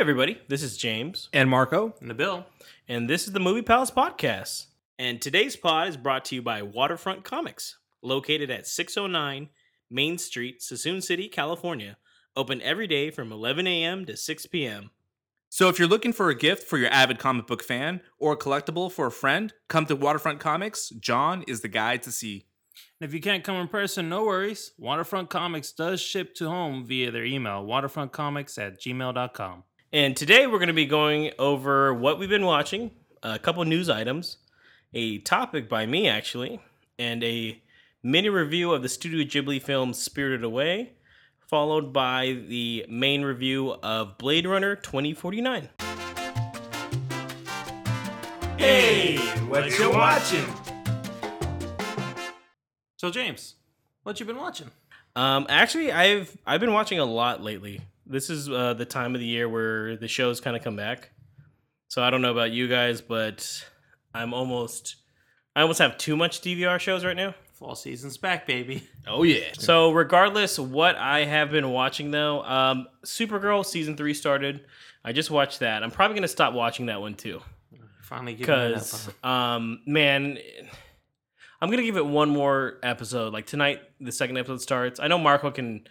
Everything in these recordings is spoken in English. Hey everybody, this is James. And Marco. And Nabil. And this is the Movie Pals Podcast. And today's pod is brought to you by Waterfront Comics, located at 609 Main Street, Sassoon City, California. Open every day from 11 a.m. to 6 p.m. So if you're looking for a gift for your avid comic book fan or a collectible for a friend, come to Waterfront Comics. John is the guy to see. And if you can't come in person, no worries. Waterfront Comics does ship to home via their email, waterfrontcomics@gmail.com. And today we're going to be going over what we've been watching, a couple news items, a topic by me actually, and a mini review of the Studio Ghibli film Spirited Away, followed by the main review of Blade Runner 2049. Hey, what you watching? So James, what you been watching? Actually, I've been watching a lot lately. This is the time of the year where the shows kind of come back. So I don't know about you guys, but I almost have too much DVR shows right now. Fall season's back, baby. Oh, yeah. So regardless of what I have been watching, though, Supergirl Season 3 started. I just watched that. I'm probably going to stop watching that one, too. Finally giving it up. Because, man, I'm going to give it one more episode. Like, tonight, the second episode starts. I know Marco can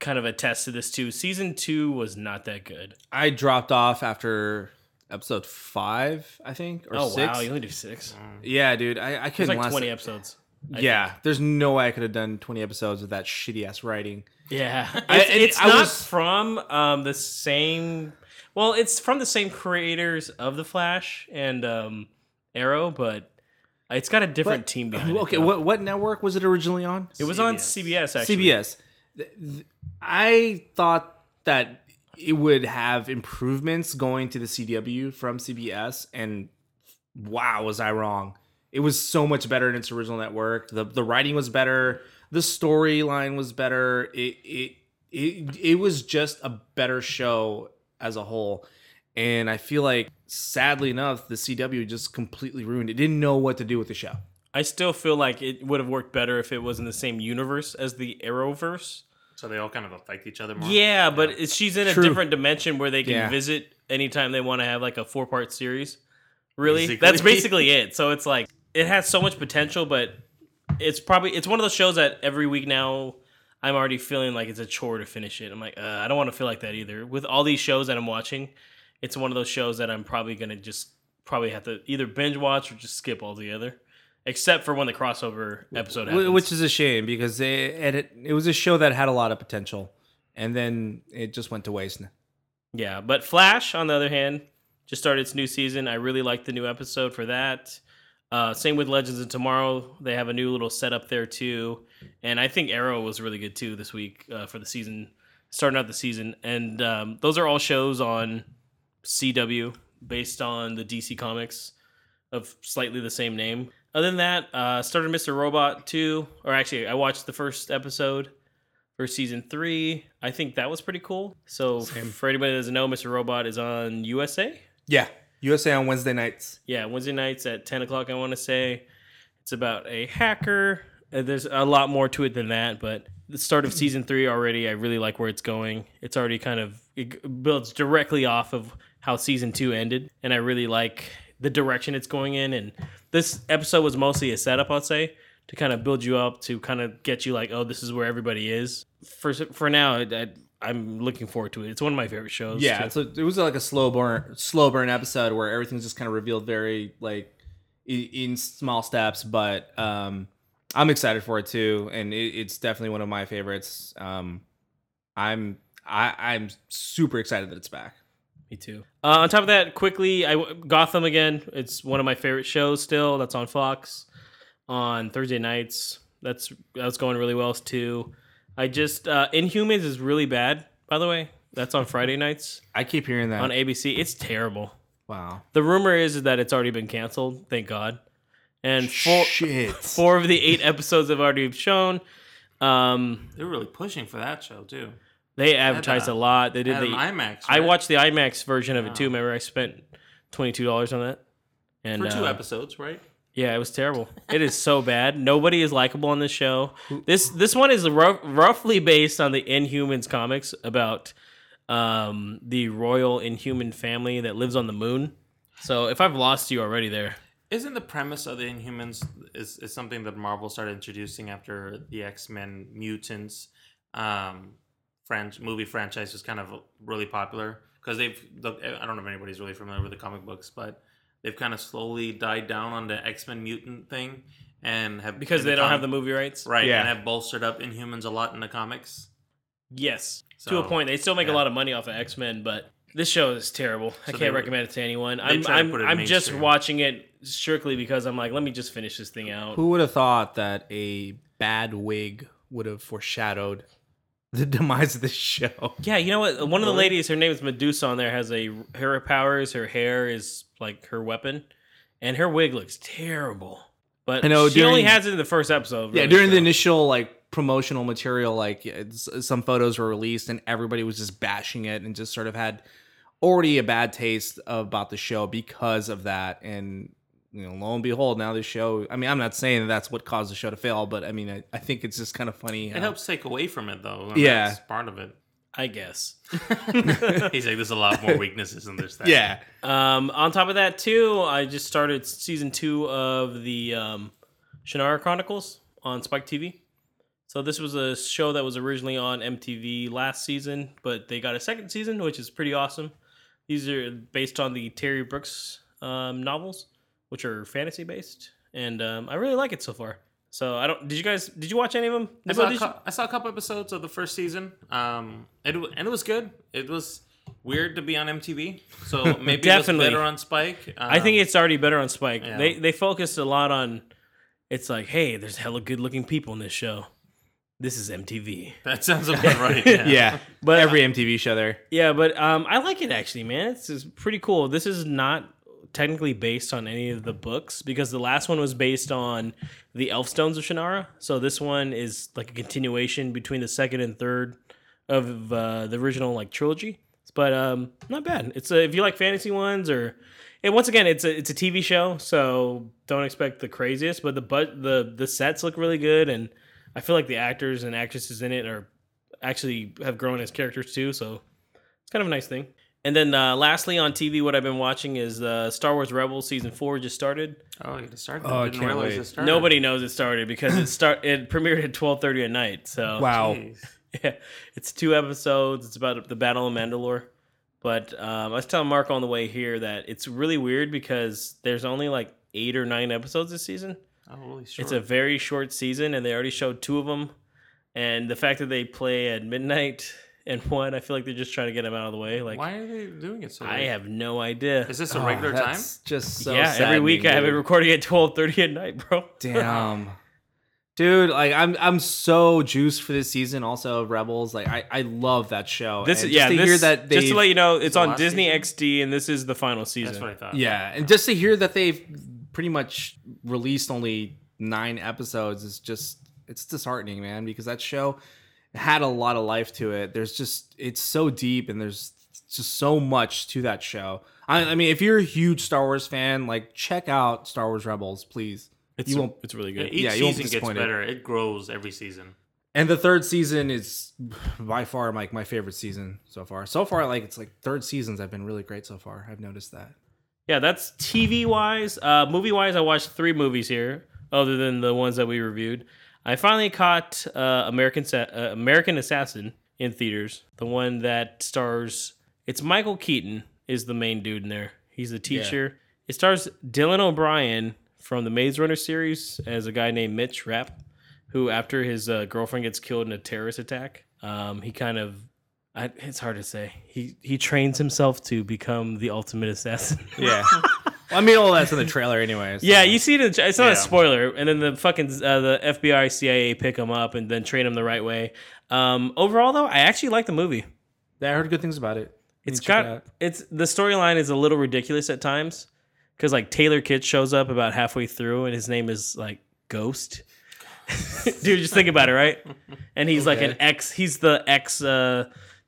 kind of attest to this too. Season 2 was not that good. I dropped off after episode 5, I think, or 6. Oh wow, you only do 6. Yeah, dude, I couldn't. There's like 20 episodes. I think. There's no way I could have done 20 episodes with that shitty ass writing. Yeah, it's from the same creators of The Flash and Arrow, but it's got a different team behind it. Okay, what network was it originally on? It was on CBS actually. CBS. I thought that it would have improvements going to the CW from CBS, and wow, was I wrong. It was so much better in its original network. The writing was better. The storyline was better. It was just a better show as a whole. And I feel like, sadly enough, the CW just completely ruined it. Didn't know what to do with the show. I still feel like it would have worked better if it was in the same universe as the Arrowverse. So they all kind of affect each other more? Yeah, but she's in a different dimension where they can visit anytime they want to have like a 4-part series. Really? Basically. That's basically it. So it's like, it has so much potential, but it's one of those shows that every week now I'm already feeling like it's a chore to finish it. I'm like, I don't want to feel like that either. With all these shows that I'm watching, it's one of those shows that I'm probably going to just have to either binge watch or just skip altogether. Except for when the crossover episode happens. Which is a shame, because it was a show that had a lot of potential. And then it just went to waste. Yeah, but Flash, on the other hand, just started its new season. I really liked the new episode for that. Same with Legends of Tomorrow. They have a new little setup there, too. And I think Arrow was really good, too, this week for the season. Starting out the season. And those are all shows on CW, based on the DC comics of slightly the same name. Other than that, started Mr. Robot 2, or actually, I watched the first episode for season 3. I think that was pretty cool. So, for anybody that doesn't know, Mr. Robot is on USA? Yeah, USA on Wednesday nights. Yeah, Wednesday nights at 10 o'clock, I want to say. It's about a hacker. There's a lot more to it than that, but the start of season 3 already, I really like where it's going. It's already it builds directly off of how season 2 ended, and I really like the direction it's going in, and this episode was mostly a setup, I'll say, to kind of build you up, to kind of get you like, oh, this is where everybody is. For now, I'm looking forward to it. It's one of my favorite shows. Yeah, so it was like a slow burn episode where everything's just kind of revealed very like in small steps, but I'm excited for it too, and it's definitely one of my favorites. I'm super excited that it's back. Me too. On top of that, quickly, Gotham again. It's one of my favorite shows still. That's on Fox on Thursday nights. That's going really well too. I just Inhumans is really bad, by the way. That's on Friday nights. I keep hearing that on ABC. It's terrible. Wow. The rumor is that it's already been canceled. Thank God. And four of the 8 episodes have already been shown. They're really pushing for that show too. They advertised a lot. They did the IMAX. Right? I watched the IMAX version of it too. Remember, I spent $22 on that, and for 2 episodes, right? Yeah, it was terrible. It is so bad. Nobody is likable on this show. This one is roughly based on the Inhumans comics about the royal Inhuman family that lives on the moon. So if I've lost you already there. Isn't the premise of the Inhumans is something that Marvel started introducing after the X-Men mutants movie franchise was kind of really popular? Because I don't know if anybody's really familiar with the comic books, but they've kind of slowly died down on the X-Men mutant thing and have... Because they don't have the movie rights? Right, yeah. And have bolstered up Inhumans a lot in the comics. Yes, so, to a point. They still make a lot of money off of X-Men, but... This show is terrible. So I can't recommend it to anyone. I'm just watching it strictly because I'm like, let me just finish this thing out. Who would have thought that a bad wig would have foreshadowed the demise of this show? Yeah, you know what? One of the ladies, her name is Medusa on there, her powers, her hair is like her weapon, and her wig looks terrible. But I know, she only has it in the first episode. Really, yeah, during the initial promotional material, some photos were released and everybody was just bashing it and just sort of had... already a bad taste about the show because of that, and lo and behold, now the show. I mean, I'm not saying that's what caused the show to fail, but I mean, I think it's just kind of funny. It helps take away from it, though. Yeah, that's part of it, I guess. He's like, there's a lot more weaknesses in this. Yeah. On top of that, too, I just started season 2 of the Shannara Chronicles on Spike TV. So this was a show that was originally on MTV last season, but they got a second season, which is pretty awesome. These are based on the Terry Brooks novels, which are fantasy based, and I really like it so far. So I don't. Did you watch any of them? I saw a couple episodes of the first season. And it was good. It was weird to be on MTV, so maybe Definitely. It was better on Spike. I think it's already better on Spike. Yeah. They focused a lot on. It's like, hey, there's hella good looking people in this show. This is MTV. That sounds about right. Yeah. Yeah, but every MTV show there. Yeah, but I like it actually, man. It's pretty cool. This is not technically based on any of the books because the last one was based on the Elfstones of Shannara. So this one is like a continuation between the second and third of the original trilogy. But not bad. It's if you like fantasy ones or, and once again, it's a TV show, so don't expect the craziest. But the sets look really good and. I feel like the actors and actresses in it are actually have grown as characters too, so it's kind of a nice thing. And then lastly on TV, what I've been watching is Star Wars Rebels season 4 just started. Oh, it started. Oh, I didn't realize it started. Nobody knows it started because it premiered at 12:30 at night. So wow, yeah, it's 2 episodes. It's about the Battle of Mandalore. But I was telling Marco on the way here that it's really weird because there's only 8 or 9 episodes this season. Oh, really short. It's a very short season, and they already showed 2 of them. And the fact that they play at midnight and 1, I feel like they're just trying to get them out of the way. Why are they doing it so late? I have no idea. Is this a regular time? Just so yeah, every week dude. I have it recording at 12:30 at night, bro. Damn, dude. I'm so juiced for this season. Also, Rebels. I love that show. Just to let you know, it's on Disney XD, and this is the final season. That's what I thought. Yeah, and just to hear that they've. Pretty much released only 9 episodes is it's disheartening, man, because that show had a lot of life to it. It's so deep and there's just so much to that show. I mean, if you're a huge Star Wars fan, check out Star Wars Rebels, please. It's really good. Each season gets better. It grows every season. And the third season is by far my favorite season so far. So far, third seasons have been really great so far. I've noticed that. Yeah, that's TV-wise. Movie-wise, I watched 3 movies here, other than the ones that we reviewed. I finally caught American Assassin in theaters, the one that stars... It's Michael Keaton is the main dude in there. He's the teacher. Yeah. It stars Dylan O'Brien from the Maze Runner series as a guy named Mitch Rapp, who after his girlfriend gets killed in a terrorist attack, he kind of... it's hard to say. He trains himself to become the ultimate assassin. Yeah. Well, I mean, all that's in the trailer anyways. So. Yeah, you see it. It's not a spoiler. And then the fucking the FBI, CIA pick him up and then train him the right way. Overall, though, I actually like the movie. Yeah, I heard good things about it. The storyline is a little ridiculous at times because Taylor Kitsch shows up about halfway through and his name is Ghost. Dude, just think about it, right? And he's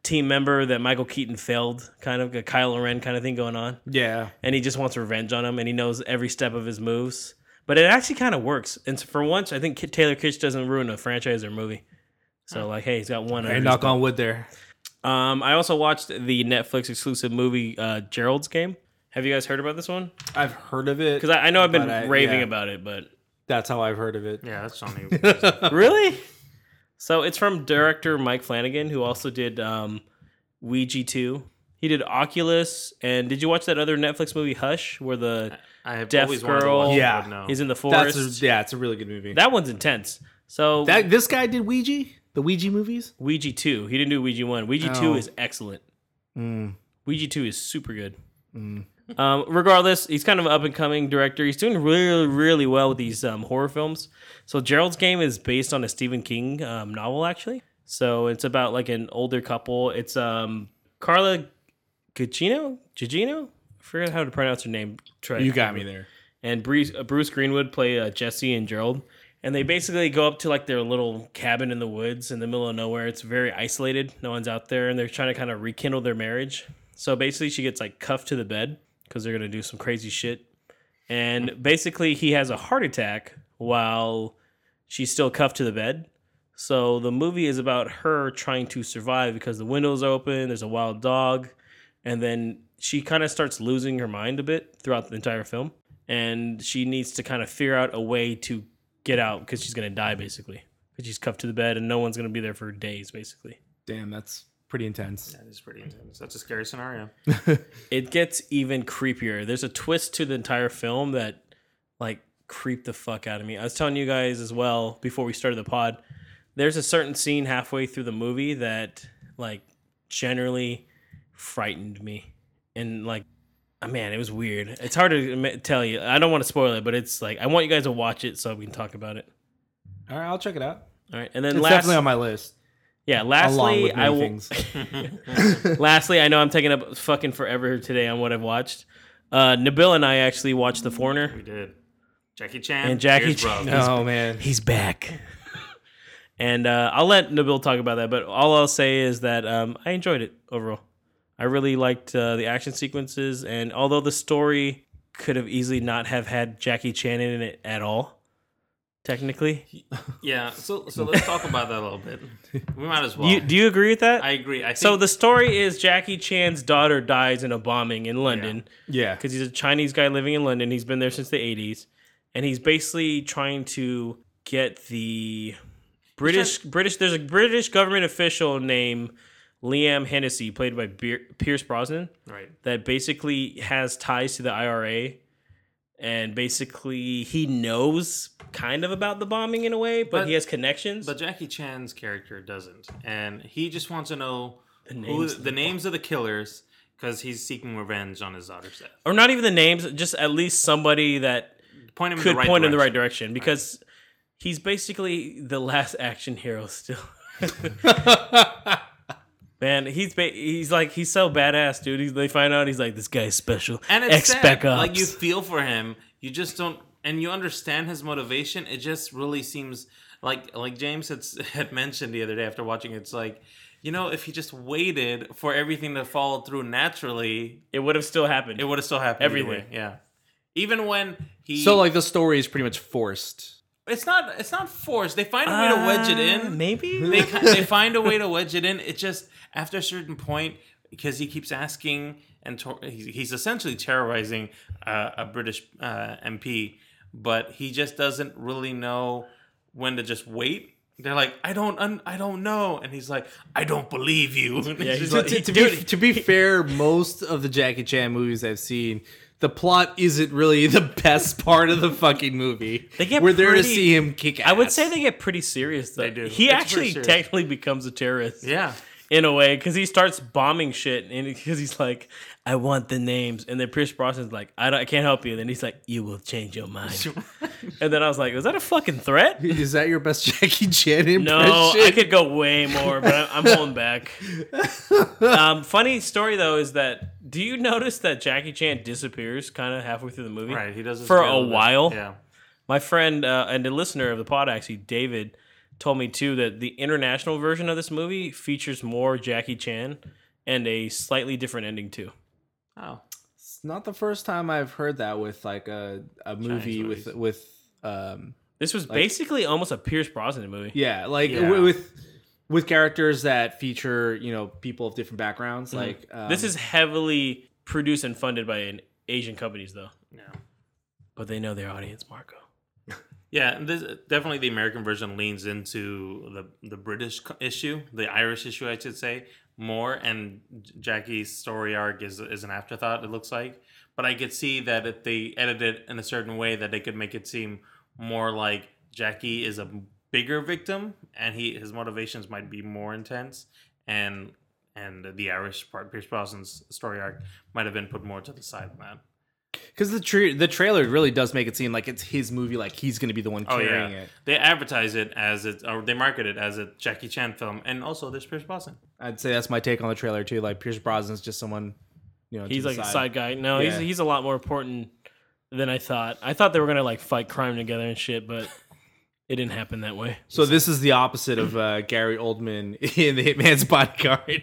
team member that Michael Keaton failed, kind of a Kylo Ren kind of thing going on. Yeah. And he just wants revenge on him, and he knows every step of his moves. But it actually kind of works. And for once, I think Taylor Kitsch doesn't ruin a franchise or movie. So, hey, he's got one. Knock on wood there. I also watched the Netflix exclusive movie Gerald's Game. Have you guys heard about this one? I've heard of it. Because I know I've been raving about it, but... That's how I've heard of it. Yeah, that's on me. Really? So it's from director Mike Flanagan, who also did Ouija 2. He did Oculus, and did you watch that other Netflix movie, Hush, where the deaf girl is in the forest? It's a really good movie. That one's intense. So this guy did Ouija? The Ouija movies? Ouija 2. He didn't do Ouija 1. Ouija 2 is excellent. Mm. Ouija 2 is super good. Mm. Regardless, he's kind of an up-and-coming director. He's doing really, really well with these horror films. So Gerald's Game is based on a Stephen King novel, actually. So it's about like an older couple. It's Carla Gugino? I forget how to pronounce her name. You got me there. And Bruce Greenwood play Jesse and Gerald. And they basically go up to like their little cabin in the woods in the middle of nowhere. It's very isolated. No one's out there. And they're trying to kind of rekindle their marriage. So basically she gets like cuffed to the bed, because they're going to do some crazy shit. And basically, he has a heart attack while she's still cuffed to the bed. So the movie is about her trying to survive because the window's open, there's a wild dog, and then she kind of starts losing her mind a bit throughout the entire film. And she needs to kind of figure out a way to get out because she's going to die, basically. Because she's cuffed to the bed and no one's going to be there for days, basically. Damn, that's... pretty intense. That is pretty intense. That's a scary scenario. It gets even creepier. There's a twist to the entire film that like creeped the fuck out of me. I was telling you guys as well before we started the pod, there's a certain scene halfway through the movie that like generally frightened me. And like, man, it was weird. It's hard to tell you. I don't want to spoil it, but it's like, I want you guys to watch it so we can talk about it. All right, I'll check it out. All right. And then it's definitely on my list. Yeah, lastly, I know I'm taking up fucking forever today on what I've watched. Nabil and I actually watched The Foreigner. We did. Jackie Chan. And Jackie Chan. Oh, man. He's back. And I'll let Nabil talk about that, but all I'll say is that I enjoyed it overall. I really liked the action sequences, and although the story could have easily not have had Jackie Chan in it at all, technically. Yeah, so let's talk about that a little bit. We might as well. Do you agree with that? I agree. I think... So the story is Jackie Chan's daughter dies in a bombing in London. Yeah. Because he's a Chinese guy living in London. He's been there since the 80s. And he's basically trying to get the British. There's a British government official named Liam Hennessy, played by Pierce Brosnan. Right. That basically has ties to the IRA. And basically, he knows kind of about the bombing in a way, but he has connections. But Jackie Chan's character doesn't. And he just wants to know the names of the killers because he's seeking revenge on his daughter's death. Or not even the names, just at least somebody that could point him in the right direction. Because he's basically the last action hero still. Man, he's so badass, dude. They find out he's like, this guy's special. And it's sad. Like, you feel for him. You just don't, and you understand his motivation. It just really seems like James had mentioned the other day after watching. It's like, you know, if he just waited for everything to fall through naturally, it would have still happened. Everything, anyway. Yeah. Even when he, so like the story is pretty much forced. It's not forced. They find a way to wedge it in. Maybe they find a way to wedge it in. It just after a certain point because he keeps asking and he's essentially terrorizing a British MP, but he just doesn't really know when to just wait. They're like, I don't know, and he's like, I don't believe you. Yeah, to be fair, most of the Jackie Chan movies I've seen, the plot isn't really the best part of the fucking movie. We're there to see him kick ass. I would say they get pretty serious, though. They do. He actually technically becomes a terrorist. Yeah. In a way, because he starts bombing shit. And because he's like, I want the names. And then Pierce Brosnan's like, I can't help you. And then he's like, you will change your mind. And then I was like, was that a fucking threat? Is that your best Jackie Chan impression? No, I could go way more, but I'm holding back. Funny story, though, is that, do you notice that Jackie Chan disappears kind of halfway through the movie? Right, he doesn't. For a while. Yeah. My friend and a listener of the pod, actually, David, told me, too, that the international version of this movie features more Jackie Chan and a slightly different ending, too. Oh. It's not the first time I've heard that with, like, a movie with... this was like, basically almost a Pierce Brosnan movie. Yeah, like, yeah. with... with characters that feature, you know, people of different backgrounds. Mm-hmm. Like this is heavily produced and funded by an Asian companies, though. No, but they know their audience, Marco. Yeah, this, definitely the American version leans into the British issue, the Irish issue, I should say, more. And Jackie's story arc is an afterthought, it looks like. But I could see that if they edit it in a certain way, that they could make it seem more like Jackie is a bigger victim, and his motivations might be more intense. And the Irish part, Pierce Brosnan's story arc, might have been put more to the side, man. Because the trailer really does make it seem like it's his movie, like he's going to be the one carrying it. They advertise it as it, or they market it as a Jackie Chan film, and also there's Pierce Brosnan. I'd say that's my take on the trailer too. Like Pierce Brosnan's just someone, you know, he's like a side guy. No, yeah. he's a lot more important than I thought. I thought they were going to like fight crime together and shit, but it didn't happen that way. So this is the opposite of Gary Oldman in The Hitman's Bodyguard.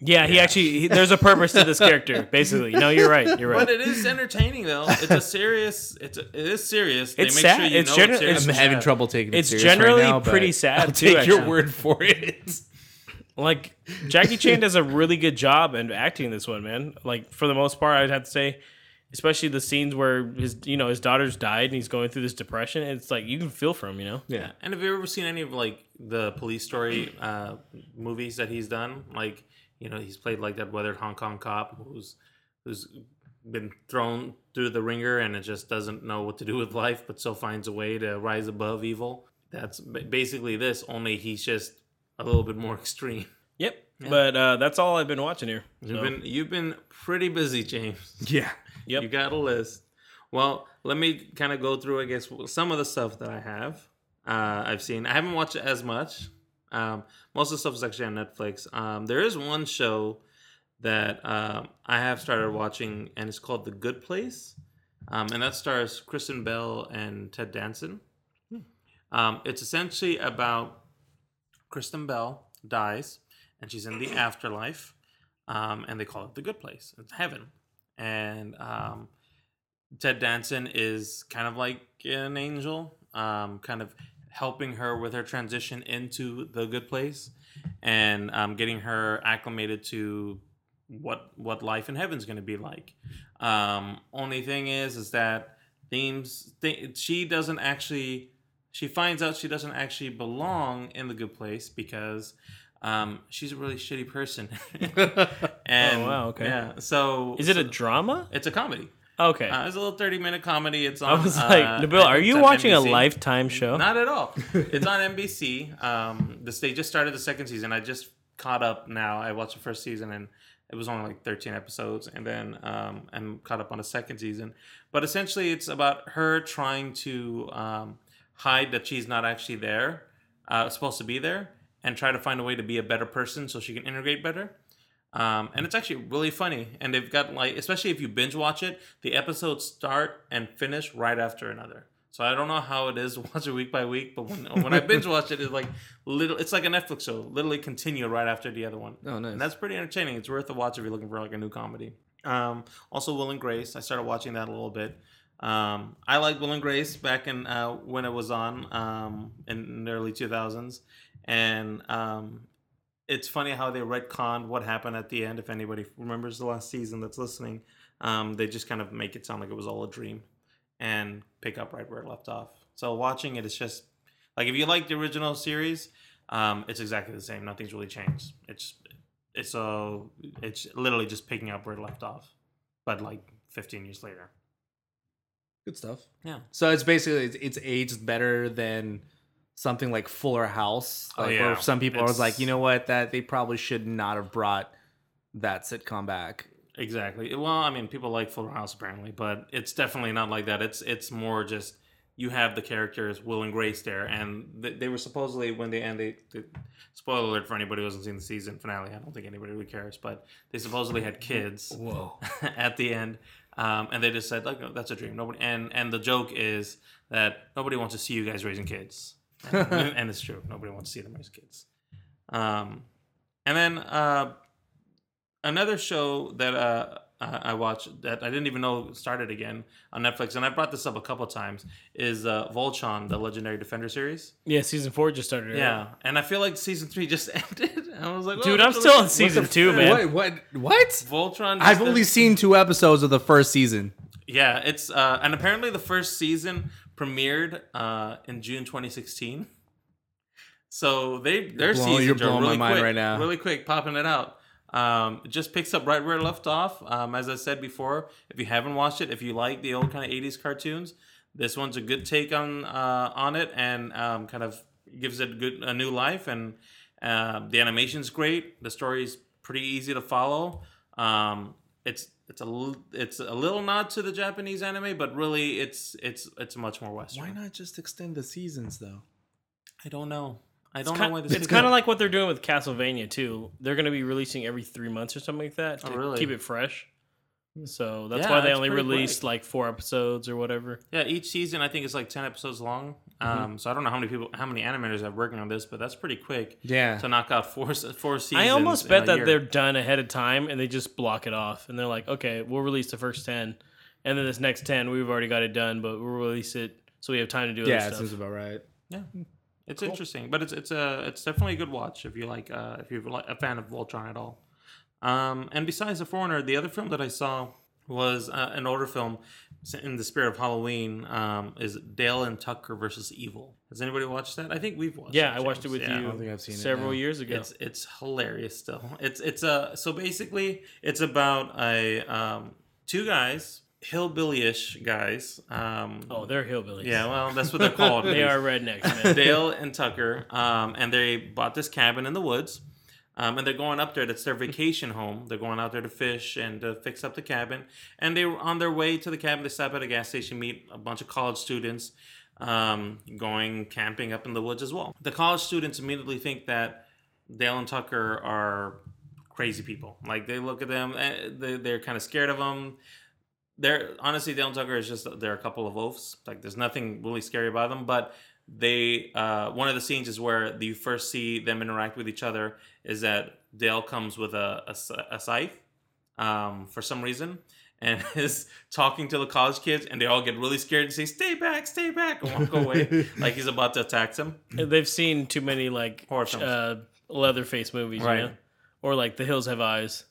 Yeah, there's a purpose to this character, basically. No, you're right. But it is entertaining, though. It is serious. They make sure you know it's serious. I'm having trouble taking it serious. It's generally right now, pretty sad, I'll too. Take your word for it. Like, Jackie Chan does a really good job in acting this one, man. Like, for the most part, I'd have to say, especially the scenes where his daughter's died and he's going through this depression. It's like, you can feel for him, you know? Yeah. And have you ever seen any of, like, the police story movies that he's done? Like, you know, he's played like that weathered Hong Kong cop who's been thrown through the ringer and it just doesn't know what to do with life, but still finds a way to rise above evil. That's basically this, only he's just a little bit more extreme. Yep. Yeah. But that's all I've been watching here. So. You've been pretty busy, James. Yeah. Yep. You got a list. Well, let me kind of go through, I guess, some of the stuff that I have. I've seen. I haven't watched it as much. Most of the stuff is actually on Netflix. There is one show that I have started watching, and it's called The Good Place, and that stars Kristen Bell and Ted Danson. It's essentially about Kristen Bell dies, and she's in the afterlife, and they call it The Good Place. It's heaven, and Ted Danson is kind of like an angel, kind of helping her with her transition into the good place and getting her acclimated to what life in heaven's going to be like. Only thing is that she finds out she doesn't actually belong in the good place because she's a really shitty person. And, oh, wow, okay. Yeah, so... Is it a drama? It's a comedy. Okay. It's a little 30-minute comedy. It's on. I was like, Nabil, are you watching NBC. A Lifetime show? Not at all. It's on NBC. They just started the second season. I just caught up now. I watched the first season, and it was only like 13 episodes, and then I'm caught up on the second season. But essentially, it's about her trying to hide that she's not actually there, supposed to be there, and try to find a way to be a better person so she can integrate better. And it's actually really funny, and they've got like, especially if you binge watch it, the episodes start and finish right after another. So I don't know how it is to watch it week by week, but when I binge watch it, it's like a Netflix show, literally continue right after the other one. Oh, nice! And that's pretty entertaining. It's worth a watch if you're looking for like a new comedy. Also, Will and Grace, I started watching that a little bit. I liked Will and Grace back in when it was on in the early 2000s, and it's funny how they retconned what happened at the end. If anybody remembers the last season that's listening, they just kind of make it sound like it was all a dream and pick up right where it left off. So watching it is just like, if you like the original series, it's exactly the same. Nothing's really changed. It's literally just picking up where it left off, but like 15 years later. Good stuff. Yeah. So it's basically, it's aged better than... something like Fuller House, like, where some people are like, you know what, that they probably should not have brought that sitcom back. Exactly. Well, I mean, people like Fuller House apparently, but it's definitely not like that. It's more just you have the characters Will and Grace there, and they were supposedly when they end. They spoiler alert for anybody who hasn't seen the season finale. I don't think anybody really cares, but they supposedly had kids. Whoa. At the end, and they just said like, no, that's a dream. Nobody, and the joke is that nobody wants to see you guys raising kids. And it's true. Nobody wants to see them as kids. And then another show that I watched that I didn't even know started again on Netflix, and I brought this up a couple times, is Voltron, the Legendary Defender series. Yeah, season 4 just started. Yeah, right? And I feel like season 3 just ended. I was like, dude, I'm still on season 2, man. What? Voltron. I've only seen 2 episodes of the first season. Yeah, it's and apparently the first season premiered in June 2016. So their seasons are really quick right now. Really quick, popping it out. It just picks up right where it left off. As I said before, if you haven't watched it, if you like the old kind of 80s cartoons, this one's a good take on it, and kind of gives it a new life. And the animation's great. The story's pretty easy to follow. It's a little nod to the Japanese anime, but really it's much more Western. Why not just extend the seasons though? I don't know. I don't know why this is. It's kind of like what they're doing with Castlevania too. They're going to be releasing every 3 months or something like that to keep it fresh. So that's why they only released like 4 episodes or whatever. Yeah, each season I think is like 10 episodes long. Mm-hmm. So I don't know how many animators are working on this, but that's pretty quick. Yeah. To knock out four seasons. I almost bet that they're done ahead of time and they just block it off and they're like, okay, we'll release the first 10, and then this next 10 we've already got it done, but we'll release it so we have time to do other stuff. Yeah, that seems about right. Yeah. It's cool. Interesting, but it's definitely a good watch if you like if you're a fan of Voltron at all. And besides The Foreigner, the other film that I saw was an older film in the spirit of Halloween. Is Dale and Tucker versus Evil? Has anybody watched that? I think we've watched. Yeah, I watched it with you. I don't think I've seen it several years ago. It's hilarious. Still, so basically it's about a 2 guys. Hillbilly-ish guys. They're hillbillies. Yeah, well, that's what they're called. They are rednecks, man. Dale and Tucker, and they bought this cabin in the woods, and they're going up there. That's their vacation home. They're going out there to fish and to fix up the cabin, and they were on their way to the cabin. They stop at a gas station, meet a bunch of college students going camping up in the woods as well. The college students immediately think that Dale and Tucker are crazy people. Like, they look at them, they're kind of scared of them. Honestly, Dale and Tucker is just, they're a couple of oafs. Like, there's nothing really scary about them, but they, one of the scenes is where you first see them interact with each other is that Dale comes with a scythe, for some reason, and is talking to the college kids, and they all get really scared and say, stay back, and walk away. Like, he's about to attack them. They've seen too many, like, Leatherface movies, right? You know? Or, like, The Hills Have Eyes.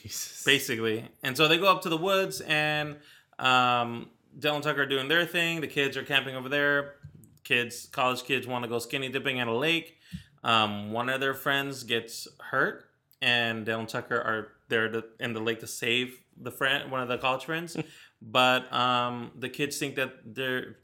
Jesus. Basically. And so they go up to the woods, and Dale and Tucker are doing their thing. The kids are camping over there. College kids want to go skinny dipping at a lake. One of their friends gets hurt, and Dale and Tucker are there in the lake to save one of the college friends. But the kids think that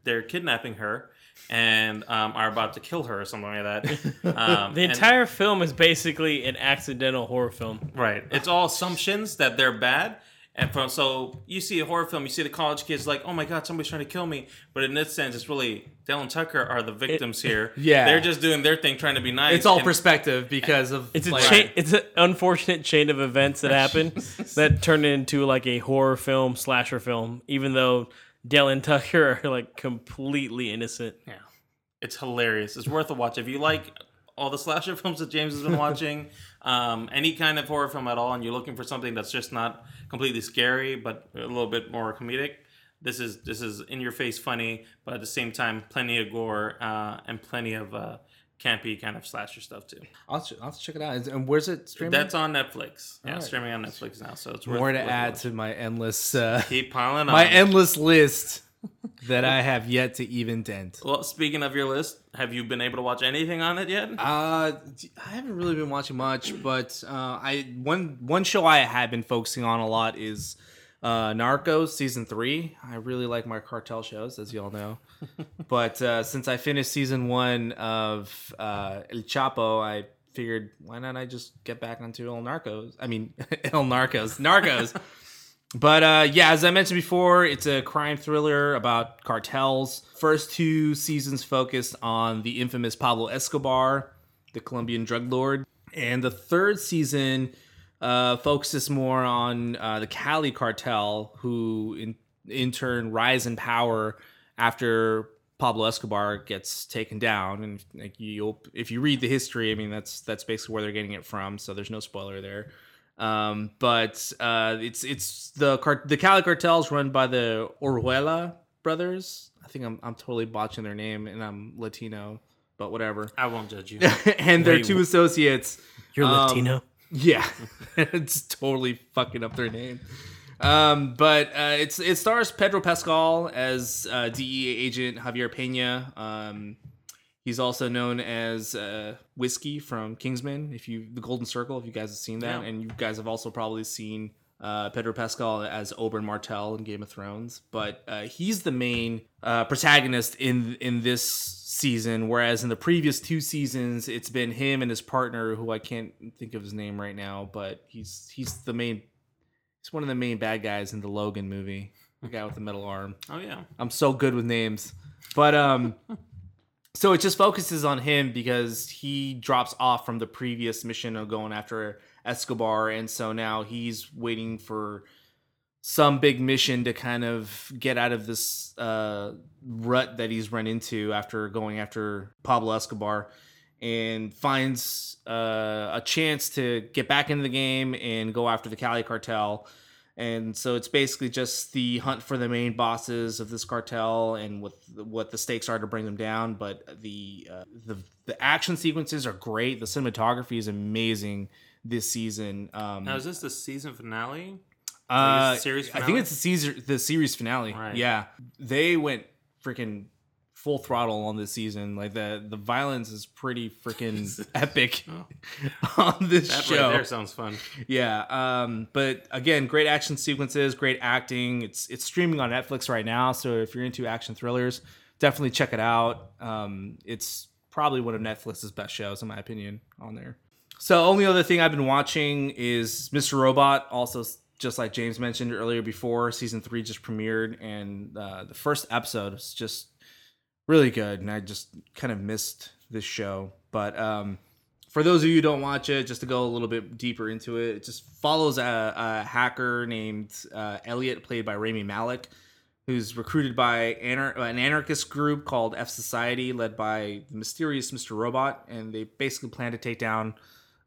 they're kidnapping her and are about to kill her or something like that. The entire film is basically an accidental horror film. Right. It's all assumptions that they're bad. And so you see a horror film, you see the college kids like, oh my God, somebody's trying to kill me. But in this sense, it's really Dale and Tucker are the victims here. Yeah. They're just doing their thing, trying to be nice. It's all perspective because of... It's an unfortunate chain of events that happened that turned into like a horror film, slasher film, even though Dale and Tucker are like completely innocent. Yeah. It's hilarious. It's worth a watch. If you like all the slasher films that James has been watching, any kind of horror film at all, and you're looking for something that's just not completely scary but a little bit more comedic, this is in your face funny, but at the same time plenty of gore and plenty of campy kind of slasher stuff too. I'll check it out. And where's it streaming? That's on Netflix. Yeah, right. Streaming on Netflix now. So it's worth more to add to my endless keep piling on my endless list. That I have yet to even dent. Well, speaking of your list, have you been able to watch anything on it yet? I haven't really been watching much, but one show I have been focusing on a lot is Narcos Season 3. I really like my cartel shows, as you all know. But since I finished Season 1 of El Chapo, I figured, why not I just get back onto Narcos. But yeah, as I mentioned before, it's a crime thriller about cartels. First 2 seasons focused on the infamous Pablo Escobar, the Colombian drug lord. And the 3rd season focuses more on the Cali cartel, who in turn rise in power after Pablo Escobar gets taken down. And if you read the history, I mean, that's basically where they're getting it from. So there's no spoiler there. But the Cali Cartel's run by the Orihuela brothers. I think I'm totally botching their name, and I'm Latino, but whatever. I won't judge you. And their two associates. You're Latino? Yeah. It's totally fucking up their name. But it stars Pedro Pascal as DEA agent Javier Pena. He's also known as Whiskey from Kingsman. The Golden Circle, if you guys have seen that. Yeah. And you guys have also probably seen Pedro Pascal as Oberyn Martell in Game of Thrones. But he's the main protagonist in this season, whereas in the previous two seasons, it's been him and his partner, who I can't think of his name right now, but he's one of the main bad guys in the Logan movie. The guy with the metal arm. Oh, yeah. I'm so good with names. But... So it just focuses on him because he drops off from the previous mission of going after Escobar. And so now he's waiting for some big mission to kind of get out of this rut that he's run into after going after Pablo Escobar, and finds a chance to get back into the game and go after the Cali Cartel. And so it's basically just the hunt for the main bosses of this cartel and with what the stakes are to bring them down. But the action sequences are great. The cinematography is amazing this season. Now, is this the season finale? Series finale? I think it's the series finale. Right. Yeah. They went freaking full throttle on this season. Like the violence is pretty freaking epic on this show. That right there sounds fun. Yeah. But again, great action sequences, great acting. It's streaming on Netflix right now, so if you're into action thrillers, definitely check it out. It's probably one of Netflix's best shows, in my opinion, on there. So only other thing I've been watching is Mr. Robot, also just like James mentioned earlier before. Season 3 just premiered, and the first episode is just really good, and I just kind of missed this show. But for those of you who don't watch it, just to go a little bit deeper into it, it just follows a hacker named Elliot, played by Rami Malek, who's recruited by an anarchist group called F-Society, led by the mysterious Mr. Robot, and they basically plan to take down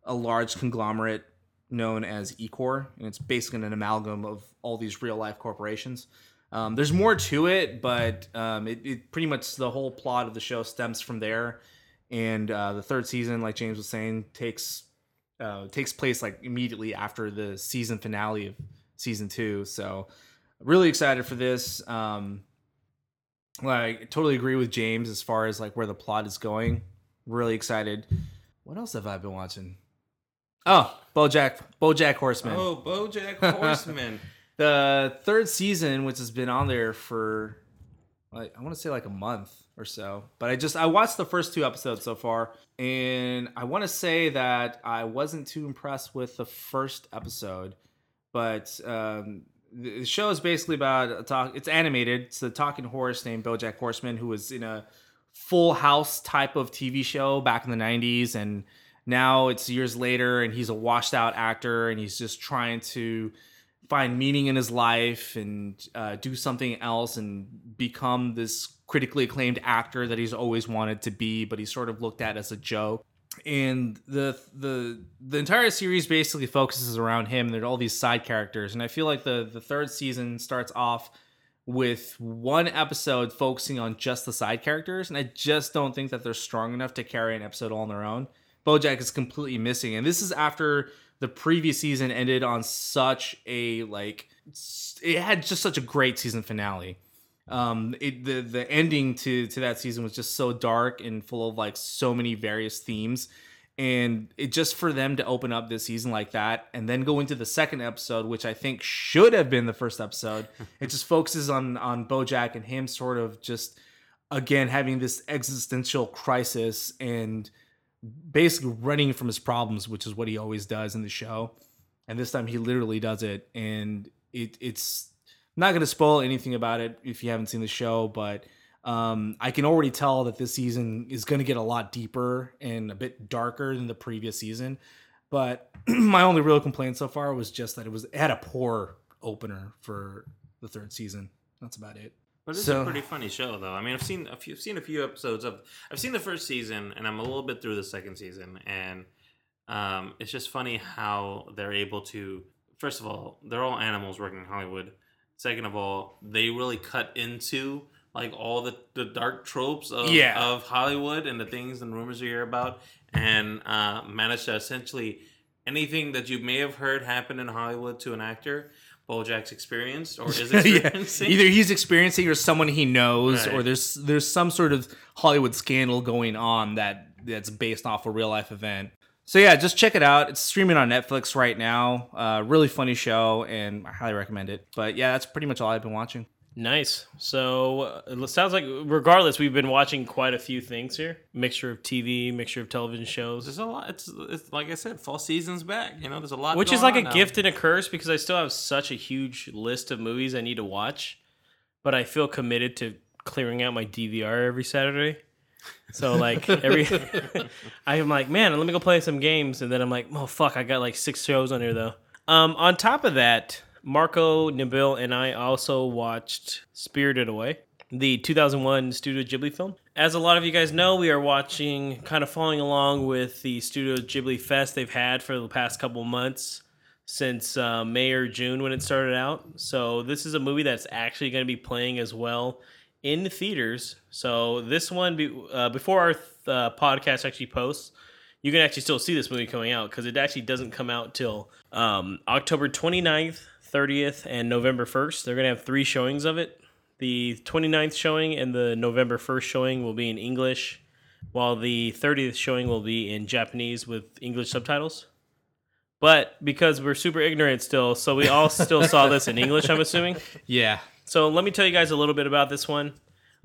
a large conglomerate known as ECOR, and it's basically an amalgam of all these real-life corporations. There's more to it, but it pretty much the whole plot of the show stems from there. And the third season, like James was saying, takes place like immediately after the season finale of season 2. So really excited for this. I totally agree with James as far as like where the plot is going. Really excited. What else have I been watching? Oh, BoJack Horseman. Oh, BoJack Horseman. The third season, which has been on there for, like, I want to say like a month or so, but I watched the first 2 episodes so far, and I want to say that I wasn't too impressed with the first episode, but the show is basically about it's animated. It's the talking horse named BoJack Horseman, who was in a Full House type of TV show back in the 90s, and now it's years later, and he's a washed out actor, and he's just trying to find meaning in his life and do something else and become this critically acclaimed actor that he's always wanted to be, but he's sort of looked at as a joke. And the entire series basically focuses around him. There are all these side characters, and I feel like the third season starts off with one episode focusing on just the side characters, and I just don't think that they're strong enough to carry an episode all on their own. BoJack is completely missing, and this is after the previous season ended on such a, like, it had just such a great season finale. The ending to that season was just so dark and full of like so many various themes, and it just, for them to open up this season like that and then go into the second episode, which I think should have been the first episode, it just focuses on BoJack and him sort of just again having this existential crisis and basically running from his problems, which is what he always does in the show. And this time he literally does it. And it's I'm not going to spoil anything about it if you haven't seen the show, but I can already tell that this season is going to get a lot deeper and a bit darker than the previous season. But my only real complaint so far was just that it had a poor opener for the third season. That's about it. But it's a pretty funny show, though. I mean, I've seen a few episodes of. I've seen the first season, and I'm a little bit through the second season, and It's just funny how they're able to, first of all, they're all animals working in Hollywood. Second of all, they really cut into like all the dark tropes of Hollywood and the things and rumors you hear about, and manage to essentially anything that you may have heard happen in Hollywood to an actor, Bojack's experienced or is experiencing. Yeah. Either he's experiencing or someone he knows, right. Or there's some sort of Hollywood scandal going on that's based off a real life event. So yeah, just check it out. It's streaming on Netflix right now. Really funny show, and I highly recommend it. But yeah, that's pretty much all I've been watching. Nice. So it sounds like, regardless, we've been watching quite a few things here. Mixture of TV, mixture of television shows. There's a lot. It's like I said, fall season's back. You know, there's a lot. Which is like a gift and a curse, because I still have such a huge list of movies I need to watch, but I feel committed to clearing out my DVR every Saturday. So like I'm like, man, let me go play some games, and then I'm like, oh fuck, I got like 6 shows on here though. On top of that, Marco, Nabil, and I also watched Spirited Away, the 2001 Studio Ghibli film. As a lot of you guys know, we are watching, kind of following along with the Studio Ghibli Fest they've had for the past couple months since May or June when it started out. So this is a movie that's actually going to be playing as well in the theaters. So this one, before our podcast actually posts, you can actually still see this movie coming out, because it actually doesn't come out till October 29th, 30th, and November 1st. They're going to have 3 showings of it. The 29th showing and the November 1st showing will be in English, while the 30th showing will be in Japanese with English subtitles. But because we're super ignorant still, so we all still saw this in English, I'm assuming. Yeah. So let me tell you guys a little bit about this one.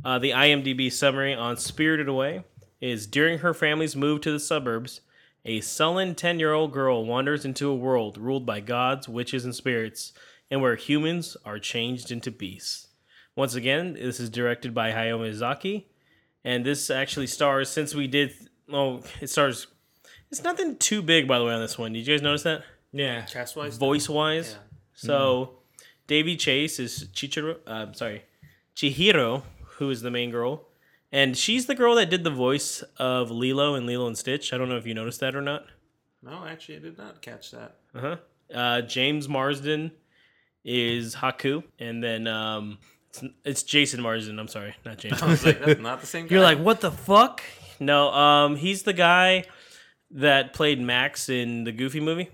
The IMDb summary on Spirited Away is, during her family's move to the suburbs, a sullen 10-year-old girl wanders into a world ruled by gods, witches, and spirits, and where humans are changed into beasts. Once again, this is directed by Hayao Miyazaki, and this actually stars, it's nothing too big, by the way, on this one. Did you guys notice that? Yeah. Cast-wise? Voice-wise. Yeah. So Davy Chase is Chihiro, who is the main girl. And she's the girl that did the voice of Lilo in Lilo and Stitch. I don't know if you noticed that or not. No, actually, I did not catch that. James Marsden is Haku. And then it's Jason Marsden. I'm sorry, not James. I was like, that's not the same guy. You're like, what the fuck? No, he's the guy that played Max in the Goofy movie.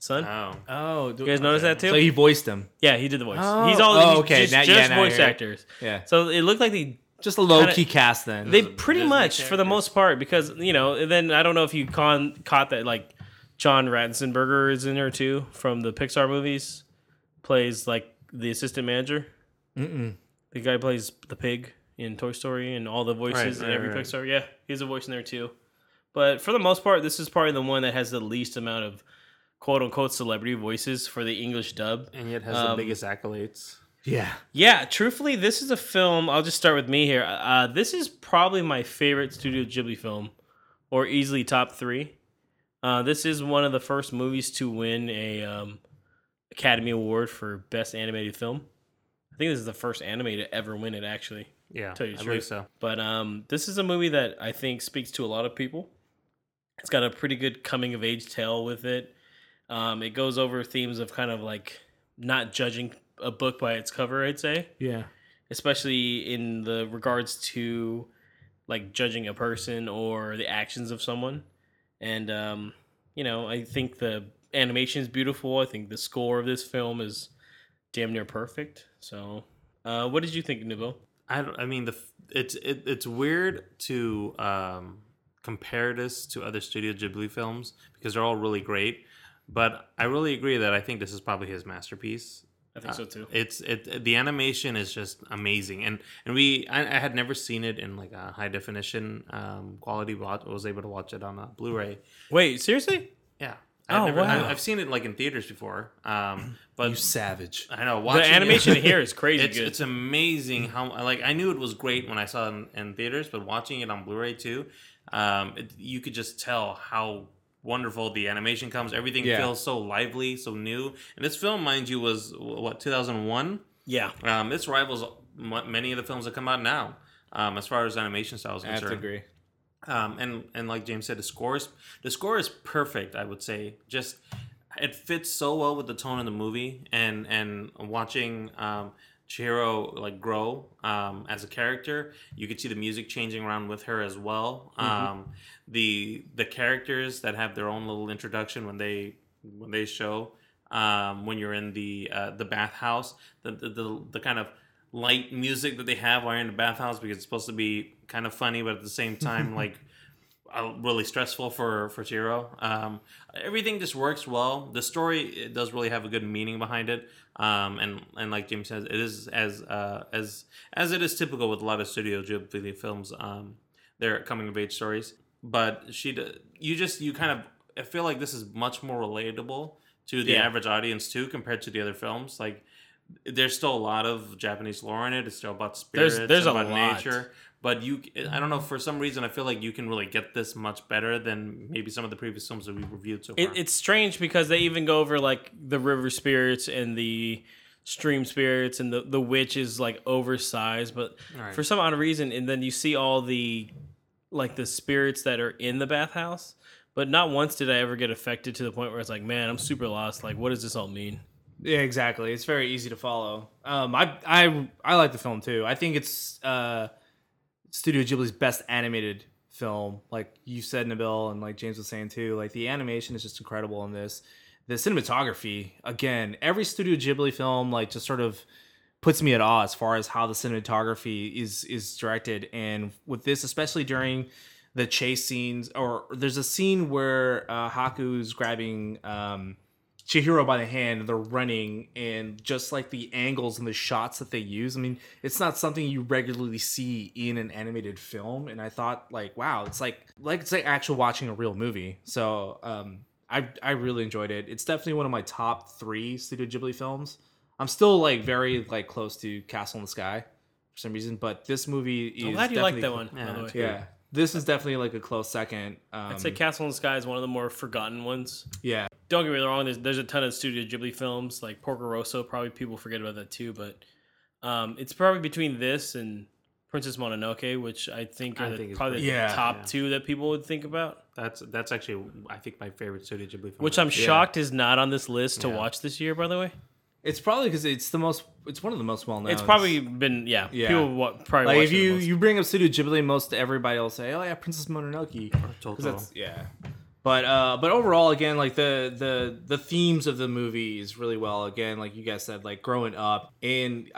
Son. Oh! You guys notice that too? So he voiced him. Yeah, he did the voice. Oh. He's all okay. Just voice actors. Yeah. So it looked like they just a low key cast. Then they pretty much, for the most part, because you know. And then I don't know if you caught that, like John Ratzenberger is in there too from the Pixar movies, plays like the assistant manager. The guy plays the pig in Toy Story and all the voices in every Pixar. Yeah, he has a voice in there too. But for the most part, this is probably the one that has the least amount of quote-unquote celebrity voices for the English dub. And yet has the biggest accolades. Yeah. Yeah, truthfully, this is a film... I'll just start with me here. This is probably my favorite Studio Ghibli film, or easily top 3. This is one of the first movies to win a Academy Award for Best Animated Film. I think this is the first anime to ever win it, actually. Yeah, tell you the truth. I believe so. But this is a movie that I think speaks to a lot of people. It's got a pretty good coming-of-age tale with it. It goes over themes of kind of like not judging a book by its cover, I'd say. Yeah. Especially in the regards to like judging a person or the actions of someone. And, you know, I think the animation is beautiful. I think the score of this film is damn near perfect. So what did you think, Nabil? It's weird to compare this to other Studio Ghibli films because they're all really great. But I really agree that I think this is probably his masterpiece. I think so too. The animation is just amazing, and I had never seen it in like a high definition quality. But I was able to watch it on a Blu-ray. Wait, seriously? Yeah. I've seen it like in theaters before. But you savage. I know. The animation here is crazy. It's good. It's amazing how I knew it was great when I saw it in theaters, but watching it on Blu-ray too, you could just tell how wonderful the animation comes. Everything feels so lively, so new. And this film, mind you, was what, 2001? Yeah. This rivals many of the films that come out now as far as animation style is concerned. I have to agree. And like James said, the score is perfect. I would say just it fits so well with the tone of the movie, and watching Chihiro like grow as a character. You could see the music changing around with her as well. The characters that have their own little introduction when they show when you're in the bathhouse, the kind of light music that they have while you're in the bathhouse, because it's supposed to be kind of funny but at the same time like really stressful for Chihiro. Everything just works well. The story, it does really have a good meaning behind it. And like James says, it is as it is typical with a lot of Studio Ghibli films. They're coming of age stories, but I feel like this is much more relatable to the average audience too compared to the other films. Like, there's still a lot of Japanese lore in it. It's still about spirits, there's about nature. But I don't know, for some reason, I feel like you can really get this much better than maybe some of the previous films that we've reviewed so far. It's strange because they even go over, like, the river spirits and the stream spirits, and the witch is, like, oversized. But for some odd reason, and then you see all the, like, the spirits that are in the bathhouse. But not once did I ever get affected to the point where it's like, man, I'm super lost. Like, what does this all mean? Yeah, exactly. It's very easy to follow. I like the film, too. I think it's... Studio Ghibli's best animated film, like you said, Nabil, and like James was saying too. Like, the animation is just incredible in this. The cinematography, again, every Studio Ghibli film like just sort of puts me at awe as far as how the cinematography is directed. And with this, especially during the chase scenes, or there's a scene where Haku's grabbing Chihiro by the hand, they're running, and just like the angles and the shots that they use, I mean, it's not something you regularly see in an animated film. And I thought, like, wow, it's like it's like actually watching a real movie. So I really enjoyed it. It's definitely one of my top 3 Studio Ghibli films. I'm still like very like close to Castle in the Sky for some reason, but this movie is... I'm glad you like that one. Yeah, by the way. Yeah. This is definitely like a close second. I'd say Castle in the Sky is one of the more forgotten ones. Yeah. Don't get me wrong, there's a ton of Studio Ghibli films, like Porco Rosso, probably people forget about that too, but it's probably between this and Princess Mononoke, which I think are probably the top 2 that people would think about. That's actually, I think, my favorite Studio Ghibli film. Which I'm shocked is not on this list to watch this year, by the way. It's probably because it's one of the most well-known. It's probably been, people probably like, if you bring up Studio Ghibli, most everybody will say, oh yeah, Princess Mononoke. Or Totoro. Yeah. But overall, again, like the themes of the movie is really well. Again, like you guys said, like growing up, and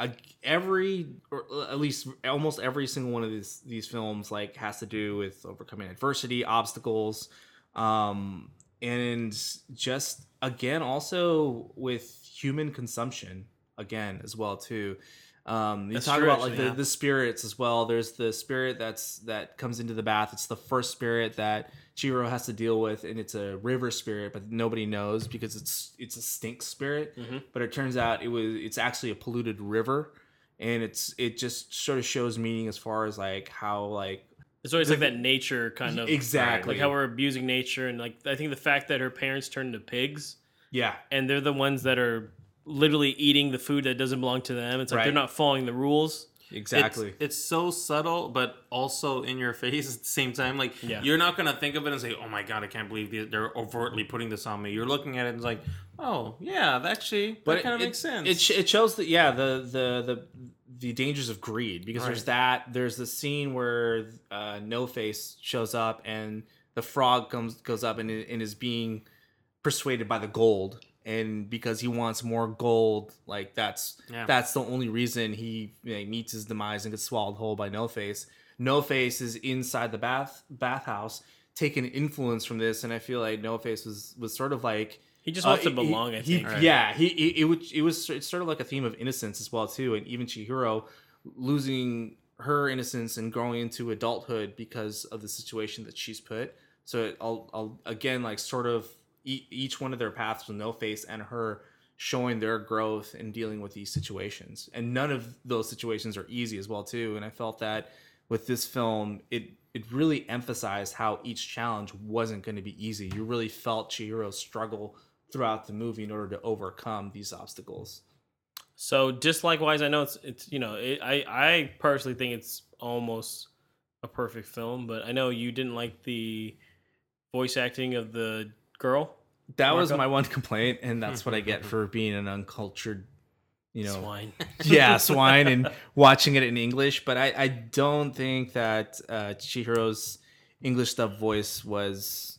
almost every single one of these films like has to do with overcoming adversity, obstacles, and just again also with human consumption again as well too. The spirits as well. There's the spirit that comes into the bath. It's the first spirit that Chihiro has to deal with, and it's a river spirit, but nobody knows because it's a stink spirit. Mm-hmm. But it turns out it's actually a polluted river, and it just sort of shows meaning as far as like how like it's always like that nature kind of exactly like how we're abusing nature, and like I think the fact that her parents turn into pigs, and they're the ones that are literally eating the food that doesn't belong to them. It's like they're not following the rules. Exactly. It's so subtle, but also in your face at the same time. Like, you're not going to think of it and say, oh my God, I can't believe they're overtly putting this on me. You're looking at it and it's like, oh yeah, that kind of makes sense. It shows that, the dangers of greed, because there's the scene where No Face shows up and the frog goes up and is being persuaded by the gold. And because he wants more gold, like that's the only reason he meets his demise and gets swallowed whole by No Face. No Face is inside the bathhouse, taking influence from this, and I feel like No Face was sort of like he just wants to belong. I think, it's sort of like a theme of innocence as well too, and even Chihiro losing her innocence and growing into adulthood because of the situation that she's put. So I'll again like sort of. Each one of their paths with No Face and her showing their growth and dealing with these situations, and none of those situations are easy as well too. And I felt that with this film, it really emphasized how each challenge wasn't going to be easy. You really felt Chihiro's struggle throughout the movie in order to overcome these obstacles. So, just likewise, I know I personally think it's almost a perfect film, but I know you didn't like the voice acting of the girl. That was my one complaint, and that's what I get for being an uncultured, swine. Yeah, swine, and watching it in English. But I don't think that Chihiro's English dub voice was,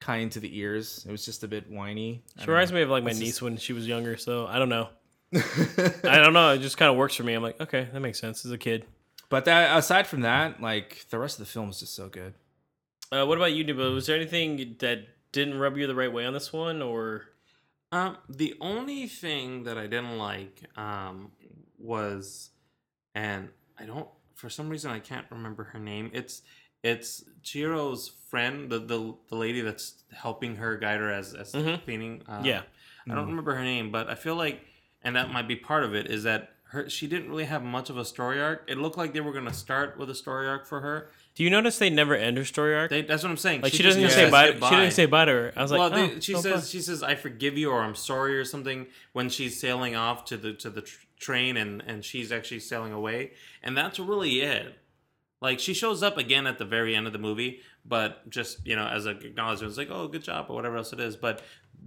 kind to the ears. It was just a bit whiny. She reminds me of like my niece when she was younger, so I don't know. It just kind of works for me. I'm like, okay, that makes sense as a kid. But aside from that, like the rest of the film is just so good. What about you, Nabil? Was there anything that didn't rub you the right way on this one, or? The only thing that I didn't like was, and I don't, for some reason I can't remember her name. It's Chihiro's friend, the lady that's helping her, guide her as cleaning. I don't remember her name, but I feel like, and that might be part of it, is that she didn't really have much of a story arc. It looked like they were going to start with a story arc for her. Do you notice they never end her story arc? That's what I'm saying. Like she doesn't just say bye. She didn't say bye to her. I was like, she says, "I forgive you" or "I'm sorry" or something when she's sailing off to the train and she's actually sailing away, and that's really it. Like she shows up again at the very end of the movie, but just as an acknowledgement, it's like, "Oh, good job" or whatever else it is. But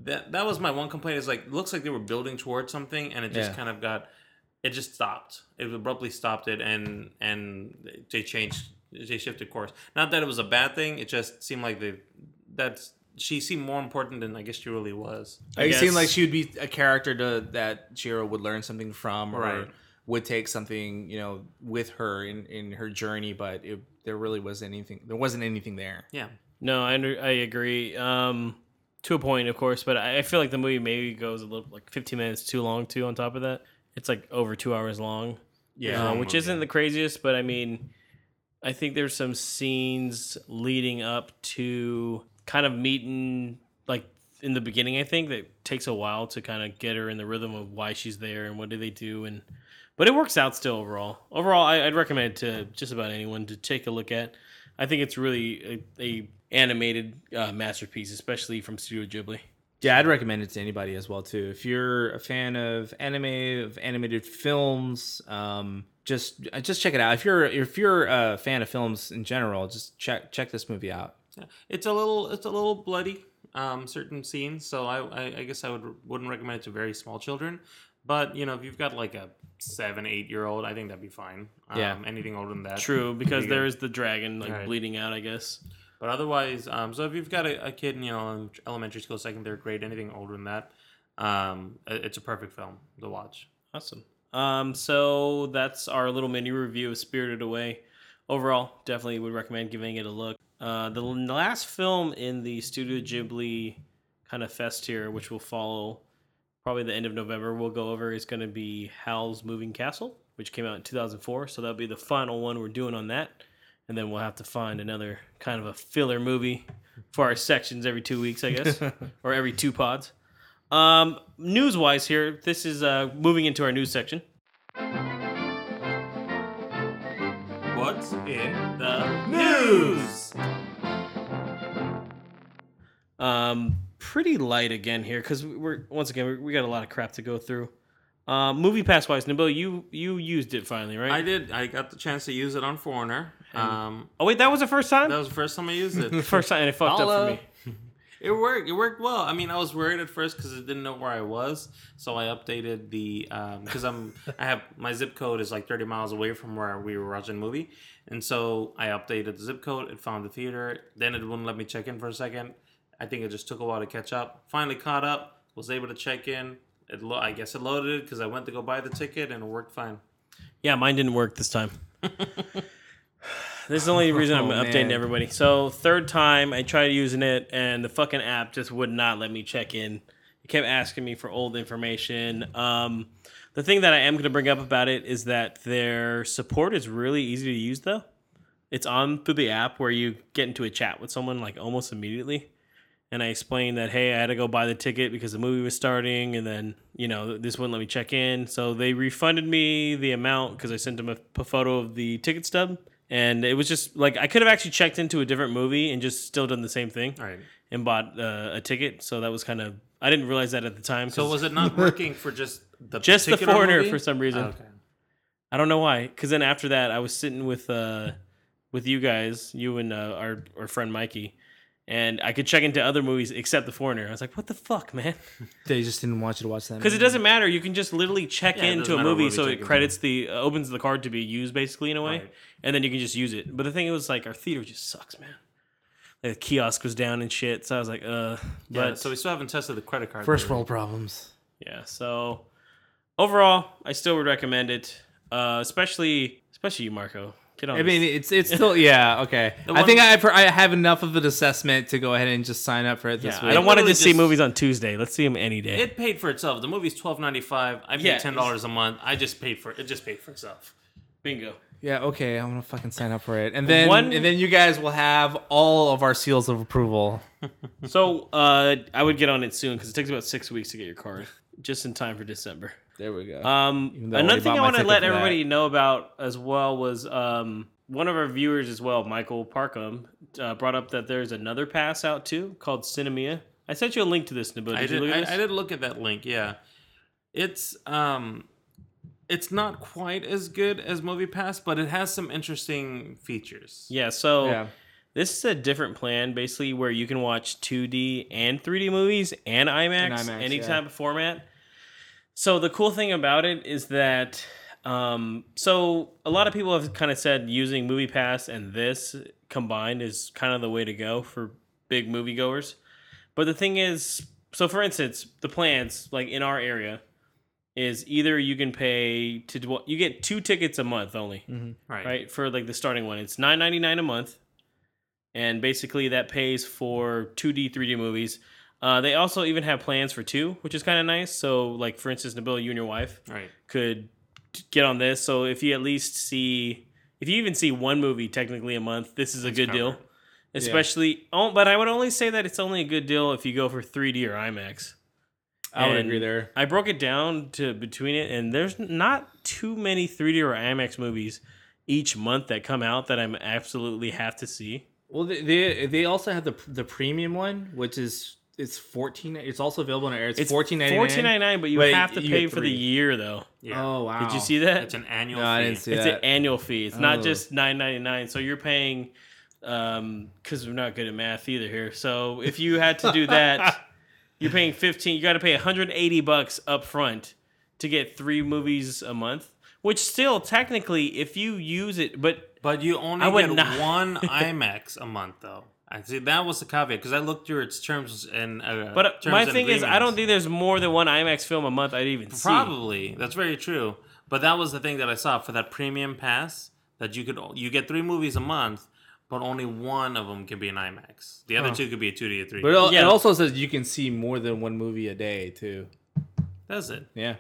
that was my one complaint. Is like, looks like they were building towards something, and it just kind of got. It just stopped. It abruptly stopped it, and they shifted course. Not that it was a bad thing. It just seemed like she seemed more important than I guess she really was. It seemed like she would be a character that Chihiro would learn something from, or would take something with her in her journey. But there really wasn't anything. There wasn't anything there. Yeah. No, I agree. To a point, of course. But I feel like the movie maybe goes a little like 15 minutes too long too. On top of that. It's like over 2 hours long, which isn't the craziest, but I mean, I think there's some scenes leading up to kind of meeting, like in the beginning, I think that takes a while to kind of get her in the rhythm of why she's there and what do they do, but it works out still overall. Overall, I'd recommend it to just about anyone to take a look at. I think it's really a animated masterpiece, especially from Studio Ghibli. Yeah, I'd recommend it to anybody as well, too. If you're a fan of anime, of animated films, just check it out. If you're a fan of films in general, just check this movie out. Yeah. It's a little bloody, certain scenes. So I guess I wouldn't recommend it to very small children. But if you've got like a 7-8-year-old, I think that'd be fine. Yeah. Anything older than that. True, because there is the dragon bleeding out, I guess. But otherwise, so if you've got a kid in elementary school, second, third grade, anything older than that, it's a perfect film to watch. Awesome. So that's our little mini review of Spirited Away. Overall, definitely would recommend giving it a look. The last film in the Studio Ghibli kind of fest here, which will follow probably the end of November, we'll go over, is going to be Howl's Moving Castle, which came out in 2004. So that'll be the final one we're doing on that. And then we'll have to find another kind of a filler movie for our sections every 2 weeks, I guess, or every two pods. News-wise here, this is moving into our news section. What's in the news? Pretty light again here, because we got a lot of crap to go through. Movie pass wise, Nabil, you used it finally, right? I did. I got the chance to use it on Foreigner. Wait, that was the first time? That was the first time I used it. The first time, and it fucked up for me. It worked. It worked well. I mean, I was worried at first because I didn't know where I was, so I updated the because my zip code is like 30 miles away from where we were watching the movie, and so I updated the zip code. It found the theater. Then it wouldn't let me check in for a second. I think it just took a while to catch up. Finally caught up. Was able to check in. I guess it loaded it because I went to go buy the ticket and it worked fine. Yeah, mine didn't work this time. This is the only reason I'm updating everybody. So third time I tried using it and the fucking app just would not let me check in. It kept asking me for old information. The thing that I am going to bring up about it is that their support is really easy to use though. It's on through the app where you get into a chat with someone like almost immediately. And I explained that, hey, I had to go buy the ticket because the movie was starting. And then, this wouldn't let me check in. So they refunded me the amount because I sent them a photo of the ticket stub. And it was just like I could have actually checked into a different movie and just still done the same thing and bought a ticket. So that was kind of – I didn't realize that at the time. So was it not working for just the just The Foreigner movie? For some reason. Oh, okay. I don't know why. Because then after that, I was sitting with with you guys, you and our friend Mikey, and I could check into other movies except The Foreigner. I was like, what the fuck, man? They just didn't want you to watch that movie. Because it doesn't matter. You can just literally check into a movie, so it credits the opens the card to be used, basically, in a way. Right. And then you can just use it. But the thing was, like, our theater just sucks, man. Like, the kiosk was down and shit, so I was like, But yeah, so we still haven't tested the credit card. First world problems. Yeah, so overall, I still would recommend it. Especially you, Marco. I mean, it's still, yeah, okay. I think I have enough of an assessment to go ahead and just sign up for it this week. I don't want to just see movies on Tuesday. Let's see them any day. It paid for itself. The movie's $12.95. I paid $10 a month. I just paid for it. It just paid for itself. Bingo. Yeah, okay. I'm going to fucking sign up for it. And then you guys will have all of our seals of approval. So I would get on it soon because it takes about 6 weeks to get your card. Just in time for December. There we go. Another thing I want to let everybody know about as well was one of our viewers as well, Michael Parkham, brought up that there's another pass out too called Cinemia. I sent you a link to this, Nabil. I did look at that link, yeah. It's not quite as good as Movie Pass, but it has some interesting features. This is a different plan, basically, where you can watch 2D and 3D movies and IMAX any type of format. So the cool thing about it is that, so a lot of people have kind of said using Movie Pass and this combined is kind of the way to go for big moviegoers. But the thing is, so for instance, the plans like in our area is either you can pay to you get 2 tickets a month only, right? For like the starting one, it's $9.99 a month, and basically that pays for 2D, 3D movies. They also even have plans for 2, which is kind of nice. So, like, for instance, Nabil, you and your wife could get on this. So if you even see one movie technically a month, this is a good deal. Especially, but I would only say that it's only a good deal if you go for 3D or IMAX. I would agree there. I broke it down to between it, and there's not too many 3D or IMAX movies each month that come out that I absolutely have to see. Well, they also have the premium one, which is... It's $14. It's also available on air. It's $14.99. $14.99, but you have to pay for the year, though. Yeah. Oh wow! Did you see that? It's an annual fee. I didn't see that. It's an annual fee. It's not just $9.99. So you're paying, because we're not good at math either here. So if you had to do that, you're paying $15. You got to pay $180 up front to get 3 movies a month. Which still technically, if you use it, but you only get 1 IMAX a month though. I see that was the caveat because I looked through its terms and. But terms my thing is, I don't think there's more than 1 IMAX film a month I'd even see. Probably that's very true. But that was the thing that I saw for that premium pass that you get 3 movies a month, but only 1 of them can be an IMAX. The other 2 could be a 2D or 3D. But it also says you can see more than 1 movie a day too. Does it? Yeah.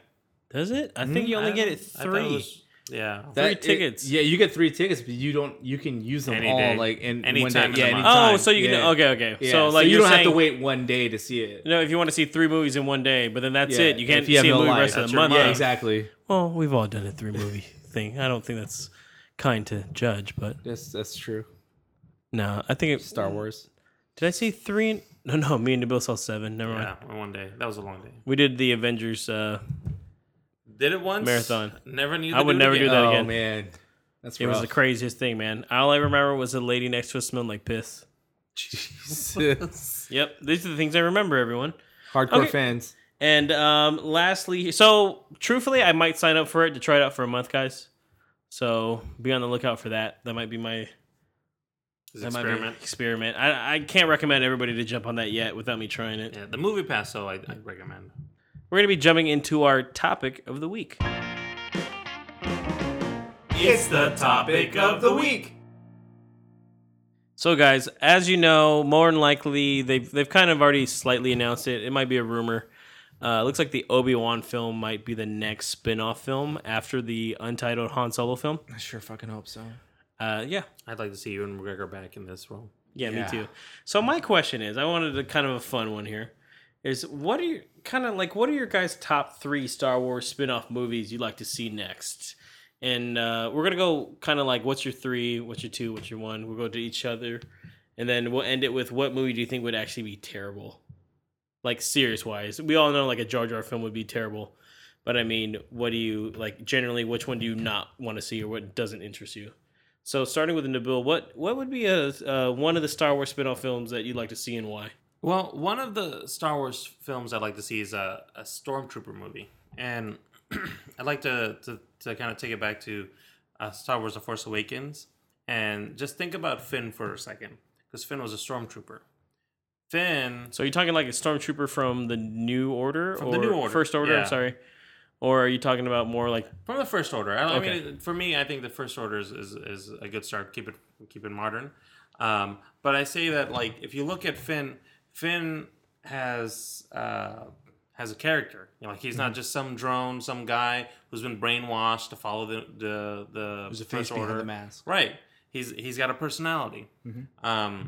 Does it? I think you only get 3. Yeah, 3 tickets. You get 3 tickets, but you don't. You can use them all like in anytime. Yeah, anytime. Oh, so you can. Okay. Yeah. So like so you don't have to wait 1 day to see it. No, if you want to see 3 movies in 1 day, but then that's it. You can't see a movie the rest of the month. Yeah, exactly. Well, we've all done a 3 movie thing. I don't think that's kind to judge, but that's true. No, I think Star Wars. Did I see 3? No. Me and Nabil saw 7. Never mind. Yeah, 1 day. That was a long day. We did the Avengers. Did it once. Marathon. Never knew that. I would never do that again. Oh, man. It was the craziest thing, man. All I remember was the lady next to us smelling like piss. Jesus. Yep. These are the things I remember, everyone. Hardcore fans. And lastly, so truthfully, I might sign up for it to try it out for a month, guys. So be on the lookout for that. That might be my experiment. I can't recommend everybody to jump on that yet without me trying it. Yeah, the Movie Pass, though, I recommend. We're going to be jumping into our topic of the week. It's the topic of the week. So, guys, as you know, more than likely, they've kind of already slightly announced it. It might be a rumor. It looks like the Obi-Wan film might be the next spin-off film after the untitled Han Solo film. I sure fucking hope so. Yeah. I'd like to see Ewan McGregor back in this role. Yeah, me too. So my question is, I wanted to kind of a fun one here. Is what are your guys' top 3 Star Wars spin-off movies you'd like to see next? And we're going to go kind of like, what's your 3, what's your 2, what's your 1? We'll go to each other. And then we'll end it with, what movie do you think would actually be terrible? Like, serious-wise. We all know, like, a Jar Jar film would be terrible. But, I mean, what do you, like, generally, which one do you not want to see or what doesn't interest you? So starting with Nabil, what would be one of the Star Wars spinoff films that you'd like to see and why? Well, one of the Star Wars films I'd like to see is a Stormtrooper movie. And I'd like to kind of take it back to Star Wars The Force Awakens. And just think about Finn for a second, because Finn was a Stormtrooper. Finn... So you're talking like a Stormtrooper from the New Order? From the New Order. First Order, yeah. I'm sorry. Or are you talking about more like... From the First Order. I mean, for me, I think the First Order is a good start. Keep it modern. But I say that, like, if you look at Finn has a character. You know, like, he's not just some drone, some guy who's been brainwashed to follow the First Order. There's a face behind the mask. Right. He's got a personality. Mm-hmm.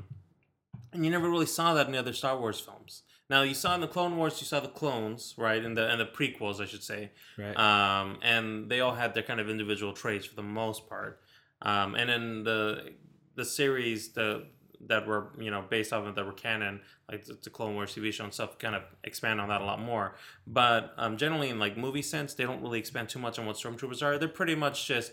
And you never really saw that in the other Star Wars films. Now, you saw in the Clone Wars, you saw the clones, right? And the prequels, I should say. Right. And they all had their kind of individual traits for the most part. And in the series that were, you know, based off of that were canon, like the Clone Wars TV show and stuff, kind of expand on that a lot more. But generally, in like movie sense, they don't really expand too much on what Stormtroopers are. They're pretty much just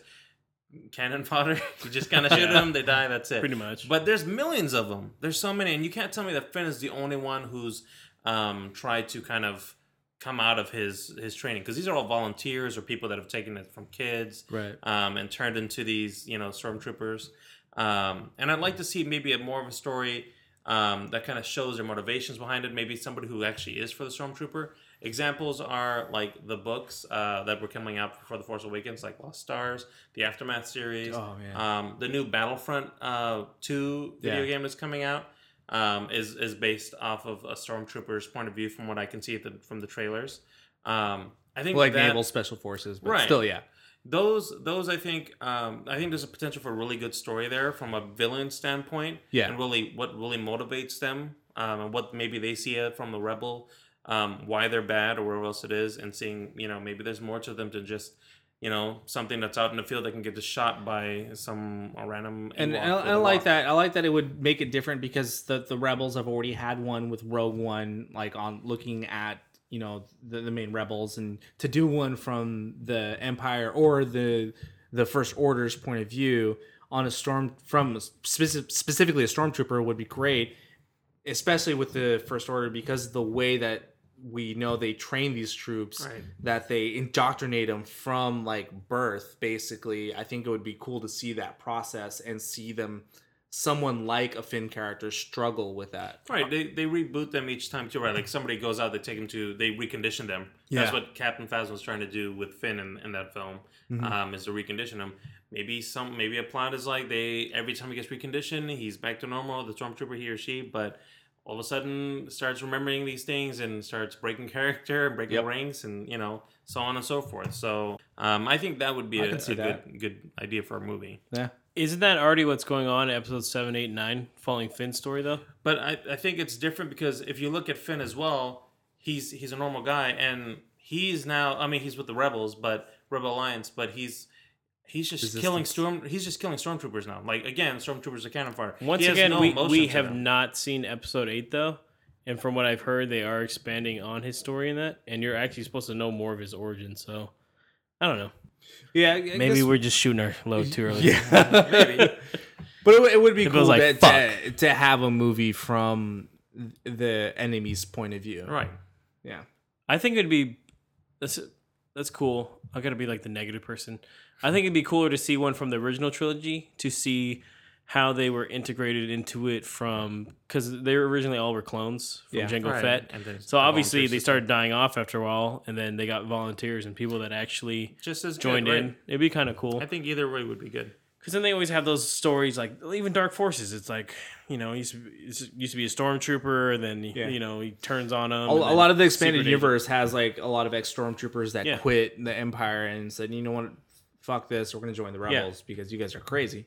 cannon fodder. You just kind of shoot them, they die, that's it. Pretty much. But there's millions of them. There's so many, and you can't tell me that Finn is the only one who's tried to kind of come out of his training, because these are all volunteers or people that have taken it from kids, right? And turned into these, you know, Stormtroopers. And I'd like to see maybe more of a story that kind of shows their motivations behind it. Maybe somebody who actually is for the Stormtrooper. Examples are like the books that were coming out for The Force Awakens, like Lost Stars, the Aftermath series, the new Battlefront 2 video game that's coming out is based off of a Stormtrooper's point of view, from what I can see from the trailers. I think like naval special forces, but right. Still, yeah. Those I think there's a potential for a really good story there from a villain standpoint, and really what really motivates them, and what maybe they see it from the rebel, why they're bad or whatever else it is, and seeing, you know, maybe there's more to them than just, you know, something that's out in the field that can get just shot by some random. And I like that. I like that it would make it different, because the rebels have already had one with Rogue One, like on looking at, you know, the main rebels, and to do one from the Empire or the First Order's point of view on a storm from specifically a Stormtrooper would be great, especially with the First Order, because of the way that we know they train these troops, right. That they indoctrinate them from like birth, basically. I think it would be cool to see that process and see them. Someone like a Finn character struggle with that. Right, they reboot them each time too, right? Like somebody goes out, they take them to, they recondition them. Yeah. That's what Captain Phasma's trying to do with Finn in that film, mm-hmm. Is to recondition him. Maybe a plot is like every time he gets reconditioned, he's back to normal, the Stormtrooper, he or she, but all of a sudden starts remembering these things and starts breaking character and breaking ranks and, you know, so on and so forth. So I think that would be a good idea for a movie. Yeah. Isn't that already what's going on in episodes 7, 8, and 9, following Finn's story, though? But I think it's different, because if you look at Finn as well, he's a normal guy, and he's now... I mean, he's with the Rebels, but Rebel Alliance, but he's just Resistance. He's just killing Stormtroopers now. Like, again, Stormtroopers are cannon fire. Once again, we have not seen episode 8, though, and from what I've heard, they are expanding on his story in that, and you're actually supposed to know more of his origin, so... I don't know. Yeah, maybe we're just shooting our load too early. Yeah, maybe. But it would be cool to have a movie from the enemy's point of view. Right. Yeah. I think it'd be that's cool. I gotta be like the negative person. I think it'd be cooler to see one from the original trilogy, to see how they were integrated into it from, because they originally all were clones from Jango Fett. And so obviously they started dying off after a while, and then they got volunteers and people that actually joined in. It'd be kind of cool. I think either way would be good. Because then they always have those stories, like even Dark Forces. It's like, you know, he used to be a Stormtrooper, and then you know, he turns on them. A lot of the expanded universe has like a lot of ex-Stormtroopers that quit the Empire and said, you know what, fuck this, we're going to join the Rebels because you guys are crazy.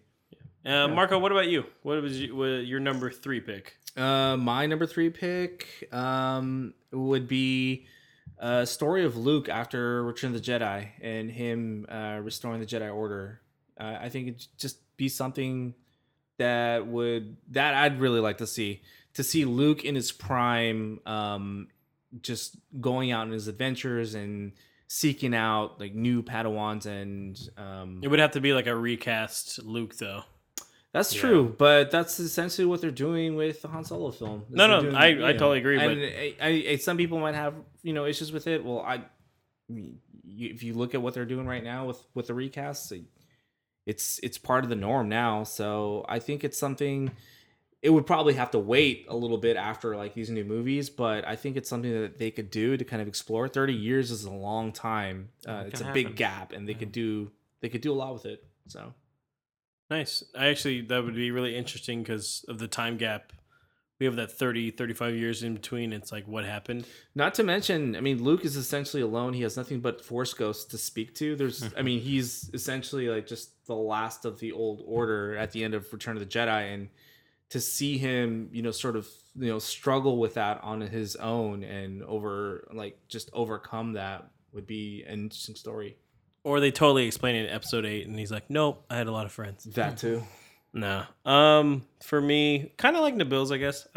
Marco, what about you? What was your number 3 pick? My number 3 pick would be a story of Luke after Return of the Jedi and him restoring the Jedi Order. I think it'd just be something that I'd really like to see. To see Luke in his prime, just going out on his adventures and seeking out like new Padawans and it would have to be like a recast Luke though. That's true, but that's essentially what they're doing with the Han Solo film. I totally agree. And but some people might have issues with it. Well, if you look at what they're doing right now with the recast, it's part of the norm now. So I think it's something. It would probably have to wait a little bit after like these new movies, but I think it's something that they could do to kind of explore. 30 years is a long time. It's a big gap, and they could do a lot with it. So. Nice. That would be really interesting because of the time gap. We have that 30, 35 years in between. It's like, what happened? Not to mention, Luke is essentially alone. He has nothing but Force Ghosts to speak to. He's essentially like just the last of the old order at the end of Return of the Jedi. And to see him, struggle with that on his own and overcome that would be an interesting story. Or they totally explain it in episode 8, and he's like, nope, I had a lot of friends. That too. No. For me, kind of like Nabil's, I guess.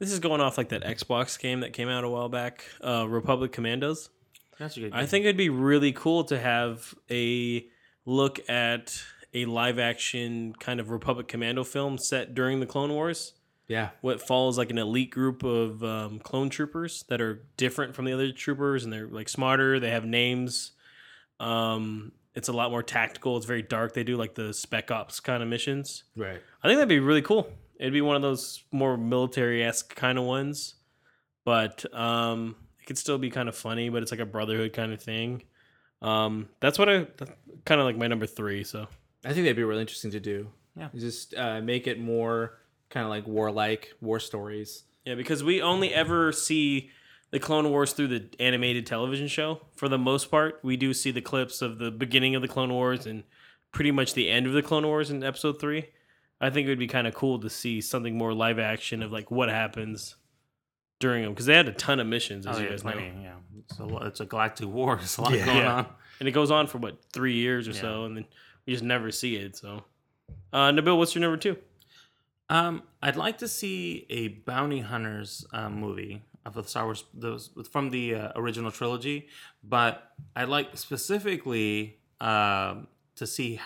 This is going off like that Xbox game that came out a while back, Republic Commandos. That's a good game. I think it'd be really cool to have a look at a live-action kind of Republic Commando film set during the Clone Wars. Yeah. What follows like an elite group of clone troopers that are different from the other troopers, and they're like smarter, they have names. It's a lot more tactical. It's very dark. They do like the Spec Ops kind of missions. Right. I think that'd be really cool. It'd be one of those more military-esque kind of ones, but it could still be kind of funny, but it's like a brotherhood kind of thing. That's what that's kind of like my number 3. So I think that'd be really interesting to do. Yeah. Just make it more kind of like warlike war stories. Yeah. Because we only ever see the Clone Wars through the animated television show. For the most part, we do see the clips of the beginning of the Clone Wars and pretty much the end of the Clone Wars in episode 3. I think it would be kind of cool to see something more live action of like what happens during them. Because they had a ton of missions, as you guys know. Yeah. It's a galactic war. There's a lot going on. And it goes on for, 3 years or so. And then we just never see it. So, Nabil, what's your number 2? I'd like to see a bounty hunters movie. Of the Star Wars, from the original trilogy, but I like specifically to see.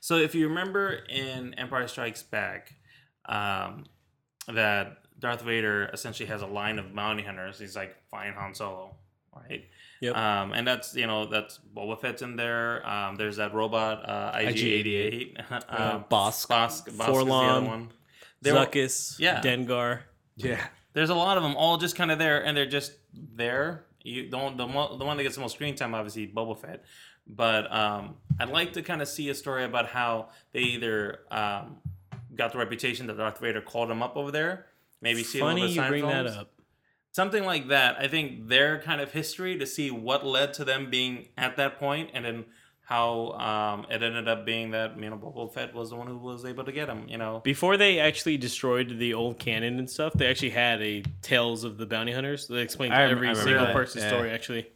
So if you remember in Empire Strikes Back, that Darth Vader essentially has a line of bounty hunters. He's like, find Han Solo, right? Yep. And that's that's Boba Fett's in there. There's that robot IG-88, Bosk Forlong, Zuckuss, Dengar, yeah. There's a lot of them all just kind of there, and they're just there. The one that gets the most screen time, obviously, Boba Fett. But I'd like to kind of see a story about how they either got the reputation that Darth Vader called him up over there. Maybe see funny you bring that up. Something like that. I think their kind of history to see what led to them being at that point, and then how it ended up being that Boba Fett was the one who was able to get him. Before they actually destroyed the old canon and stuff, they actually had a Tales of the Bounty Hunters. They explained every single part of the story actually.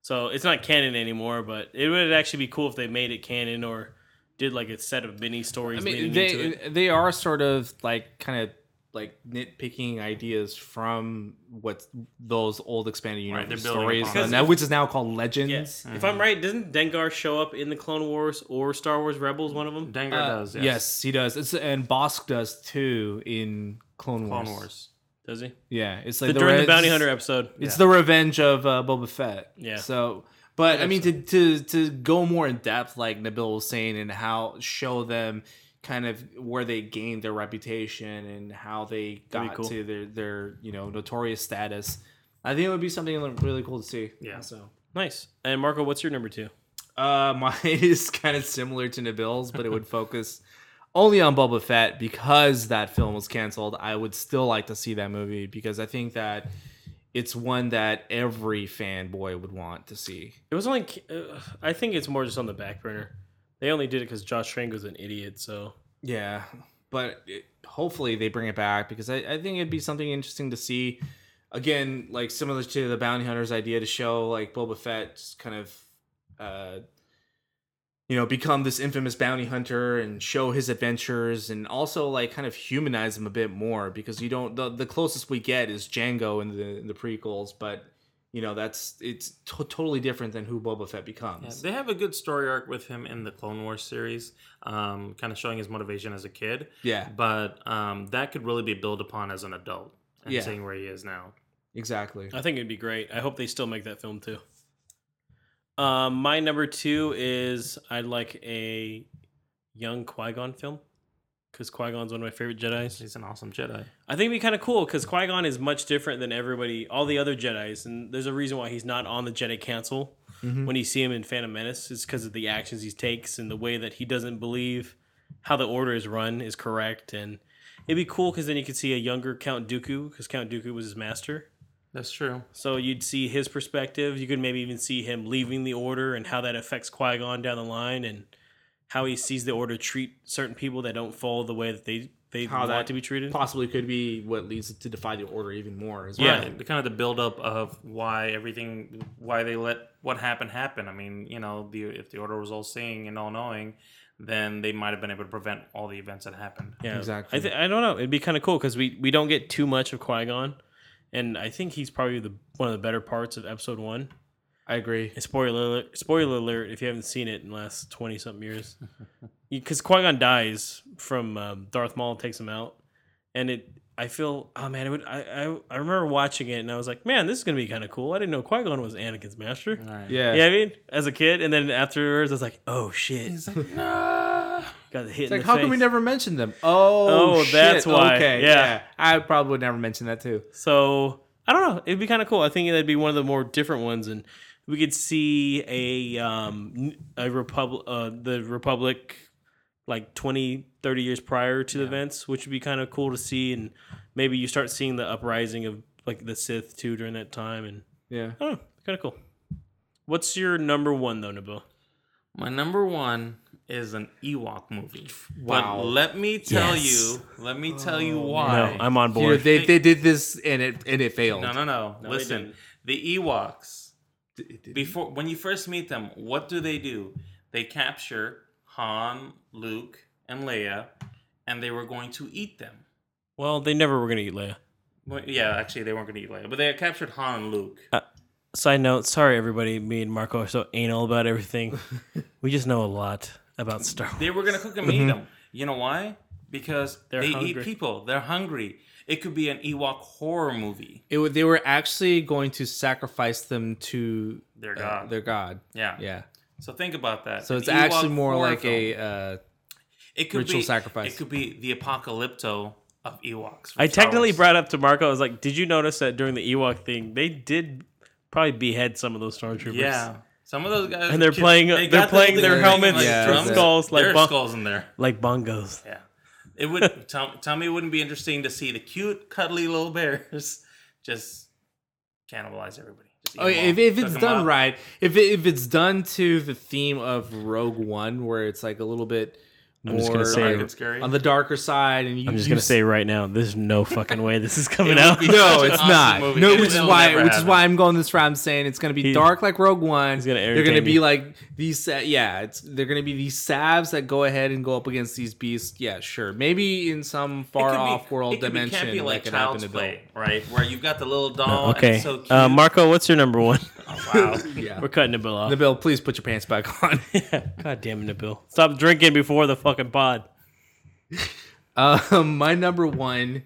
So it's not canon anymore, but it would actually be cool if they made it canon or did like a set of mini stories. Leading into it. They are sort of like kind of like nitpicking ideas from what those old expanded universe stories, which is now called Legends. Yes. Mm-hmm. If I'm right, doesn't Dengar show up in the Clone Wars or Star Wars Rebels, one of them? Dengar does, yes. Yes, he does. And Bosk does, too, in Clone Wars. Does he? Yeah. It's like during the Bounty Hunter episode. It's the revenge of Boba Fett. Yeah. So, but, to go more in depth, like Nabil was saying, and how show them kind of where they gained their reputation and how they got to their notorious status. I think it would be something really cool to see. Yeah. So nice. And Marco, what's your number 2? Mine is kind of similar to Nabil's, but it would focus only on Boba Fett because that film was canceled. I would still like to see that movie because I think that it's one that every fanboy would want to see. It was only, I think it's more just on the back burner. They only did it because Josh Trango's an idiot, so... Yeah, but hopefully they bring it back, because I think it'd be something interesting to see. Again, like, similar to the Bounty Hunters idea to show, like, Boba Fett just kind of, become this infamous bounty hunter and show his adventures, and also, like, kind of humanize him a bit more, because the closest we get is Jango in the prequels, but You know, it's totally different than who Boba Fett becomes. Yeah, they have a good story arc with him in the Clone Wars series, kind of showing his motivation as a kid. Yeah. But that could really be built upon as an adult and seeing where he is now. Exactly. I think it'd be great. I hope they still make that film too. My number two is I'd like a young Qui-Gon film. Because Qui-Gon's one of my favorite Jedis. He's an awesome Jedi. I think it'd be kind of cool because Qui-Gon is much different than everybody, all the other Jedis. And there's a reason why he's not on the Jedi Council when you see him in Phantom Menace. It's because of the actions he takes and the way that he doesn't believe how the order is run is correct. And it'd be cool because then you could see a younger Count Dooku because Count Dooku was his master. That's true. So you'd see his perspective. You could maybe even see him leaving the order and how that affects Qui-Gon down the line and how he sees the order treat certain people that don't follow the way that they want to be treated. Possibly could be what leads to defy the order even more as well. Yeah, kind of the buildup of why they let what happened happen. I mean, you know, if the order was all seeing and all knowing, then they might have been able to prevent all the events that happened. Yeah, exactly. I don't know. It'd be kind of cool because we don't get too much of Qui-Gon. And I think he's probably one of the better parts of episode one. I agree. And spoiler alert, if you haven't seen it in the last 20-something years. Because Qui-Gon dies from Darth Maul takes him out. And I remember watching it, and I was like, man, this is going to be kind of cool. I didn't know Qui-Gon was Anakin's master. Right. Yeah. You know what I mean? As a kid. And then afterwards, I was like, oh, shit. He's like, nah. Got hit in the face. How come we never mentioned them? Oh, shit. That's why. Okay, yeah. I probably would never mention that, too. So, I don't know. It'd be kind of cool. I think that'd be one of the more different ones, and we could see the Republic like 20, 30 years prior to the events, which would be kind of cool to see. And maybe you start seeing the uprising of like the Sith too during that time. And I don't know, kind of cool. What's your number one though, Nabil? My number one is an Ewok movie. Wow! But let me tell you why. No, I'm on board. Dude, they did this and it failed. No. Listen, the Ewoks. Before, when you first meet them, what do? They capture Han, Luke, and Leia, and they were going to eat them. Well, they never were going to eat Leia. Well, yeah, actually, they weren't going to eat Leia, but they captured Han and Luke. Side note, sorry everybody, me and Marco are so anal about everything. We just know a lot about Star Wars. They were going to cook them and eat them. You know why? Because they eat people. They're hungry. It could be an Ewok horror movie. They were actually going to sacrifice them to their god. Yeah. Yeah. So think about that. So it's Ewok actually more like film. It could be a ritual sacrifice. It could be the apocalypto of Ewoks. I technically brought up to Marco, I was like, did you notice that during the Ewok thing, they did probably behead some of those stormtroopers? Yeah. Some of those guys. And they're playing their helmets, drum skulls. There are skulls in there. Like bongos. Yeah. It would tell me it wouldn't be interesting to see the cute, cuddly little bears just cannibalize everybody. Just if it's done right, if it's done to the theme of Rogue One, where it's like a little bit more scary. On the darker side, and I'm just gonna say right now, there's no fucking way this is coming out. No, it's awesome not. Movie. No, which is why I'm going this route. I'm saying it's gonna be dark like Rogue One. They're gonna be like these. They're gonna be these salves that go ahead and go up against these beasts. Yeah, sure. Maybe in some far off world dimension, can't be like Child's Play, right? Where you've got the little doll. And it's so cute. Marco, what's your number one? Oh, wow. Yeah. We're cutting Nabil off. Nabil, please put your pants back on. God damn it, Nabil. Stop drinking before the fucking pod. My number one,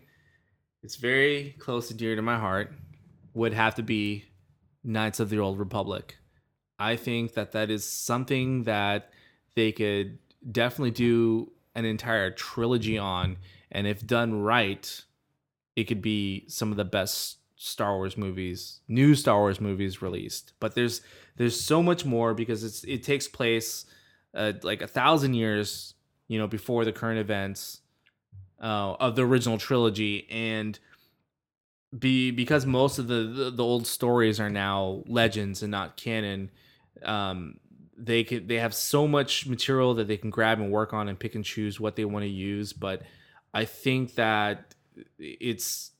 it's very close and dear to my heart, would have to be Knights of the Old Republic. I think that is something that they could definitely do an entire trilogy on. And if done right, it could be some of the best new Star Wars movies released. But there's so much more because it takes place like 1,000 years, you know, before the current events of the original trilogy, and because most of the old stories are now legends and not canon, they have so much material that they can grab and work on and pick and choose what they want to use. But I think that it's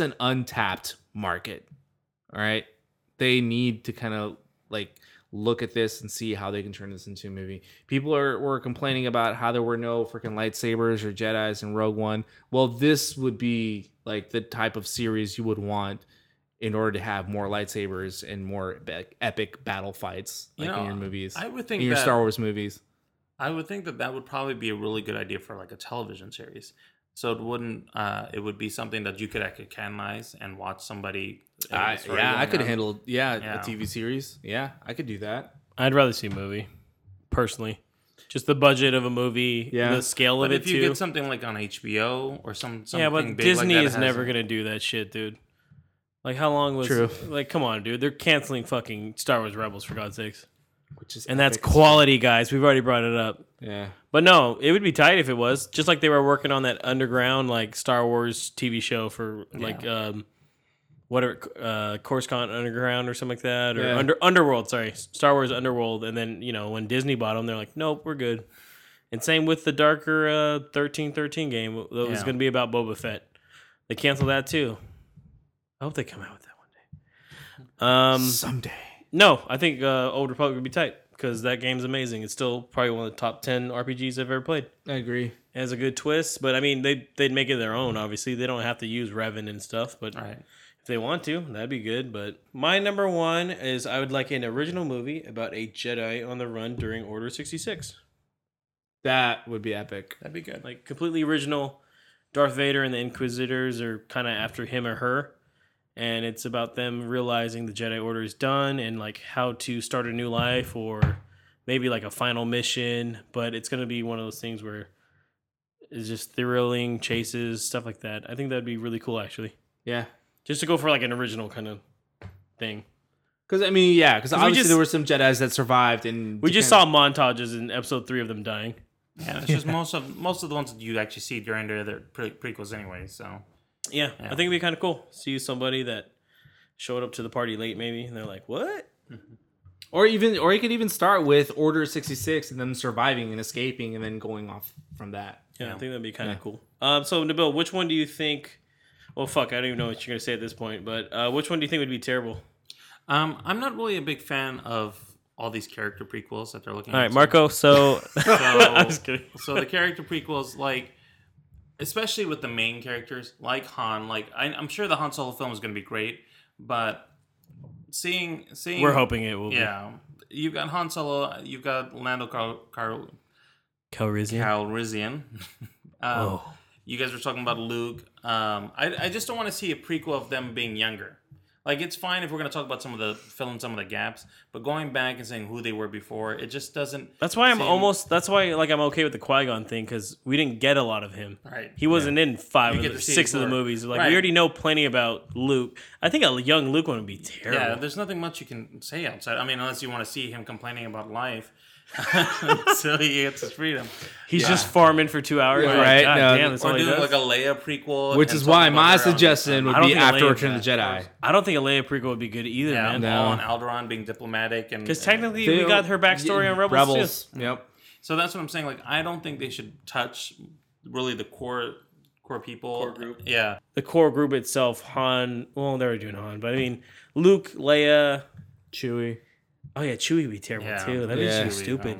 an untapped market. All right. They need to kind of like look at this and see how they can turn this into a movie. People were complaining about how there were no freaking lightsabers or Jedis in Rogue One. Well, this would be like the type of series you would want in order to have more lightsabers and more epic battle fights, like in your movies, I would think in your Star Wars movies. I would think that that would probably be a really good idea for like a television series. So it wouldn't. It would be something that you could actually canonize and watch somebody. I could handle. Yeah, a TV series. Yeah, I could do that. I'd rather see a movie, personally. Just the budget of a movie, the scale of it too. But if you get something like on HBO or something, but big Disney like that is never gonna do that shit, dude. Like, how long was? True. Like, come on, dude. They're canceling fucking Star Wars Rebels for God's sakes. Which is epic. That's quality, guys. We've already brought it up. Yeah. But no, it would be tight if it was. Just like they were working on that underground like Star Wars TV show for like Coruscant Underground or something like that, or Underworld. Sorry, Star Wars Underworld. And then when Disney bought them, they're like, nope, we're good. And same with the darker 1313 game that was going to be about Boba Fett. They canceled that too. I hope they come out with that one day. Someday. No, I think Old Republic would be tight because that game's amazing. It's still probably one of the top 10 RPGs I've ever played. I agree. It has a good twist, but I mean, they'd make it their own, obviously. They don't have to use Revan and stuff, but if they want to, that'd be good. But my number one is I would like an original movie about a Jedi on the run during Order 66. That would be epic. That'd be good. Like, completely original. Darth Vader and the Inquisitors are kind of after him or her. And it's about them realizing the Jedi Order is done and like how to start a new life or maybe like a final mission. But it's going to be one of those things where it's just thrilling chases, stuff like that. I think that'd be really cool, actually. Yeah. Just to go for like an original kind of thing. Because, I mean, because obviously there were some Jedis that survived. And we just saw montages in episode 3 of them dying. Yeah, it's just most of the ones that you actually see during the other prequels anyway, so... Yeah, I think it'd be kind of cool. See somebody that showed up to the party late, maybe, and they're like, "What?" Mm-hmm. Or you could even start with Order 66 and them surviving and escaping, and then going off from that. Yeah, I think that'd be kind of cool. So Nabil, which one do you think? Well, fuck, I don't even know what you're gonna say at this point. But which one do you think would be terrible? I'm not really a big fan of all these character prequels that they're looking at. All right, Marco. So I'm just kidding. So the character prequels, like. Especially with the main characters, like Han. Like I'm sure the Han Solo film is going to be great, but seeing we're hoping it will. Yeah, you've got Han Solo, you've got Lando Calrissian. You guys were talking about Luke. I just don't want to see a prequel of them being younger. Like, it's fine if we're going to talk about filling some of the gaps, but going back and saying who they were before, it just doesn't... That's why, like, I'm okay with the Qui-Gon thing, because we didn't get a lot of him. Right. He wasn't in 5 or 6 of the movies. Like, we already know plenty about Luke. I think a young Luke one would be terrible. Yeah, there's nothing much you can say outside. I mean, unless you want to see him complaining about life. So he gets his freedom. He's just farming for 2 hours, right? That's or do like a Leia prequel, which is why my suggestion would be after Return of the Jedi. I don't think a Leia prequel would be good either, man. No. On Alderaan being diplomatic, and because technically we got her backstory on Rebels. Yep. So that's what I'm saying. Like, I don't think they should touch really the core people, core group. Yeah, the core group itself. Han. Well, they were doing Han, but I mean, Luke, Leia, Chewie. Oh, yeah, Chewie would be terrible, too. That'd be so stupid.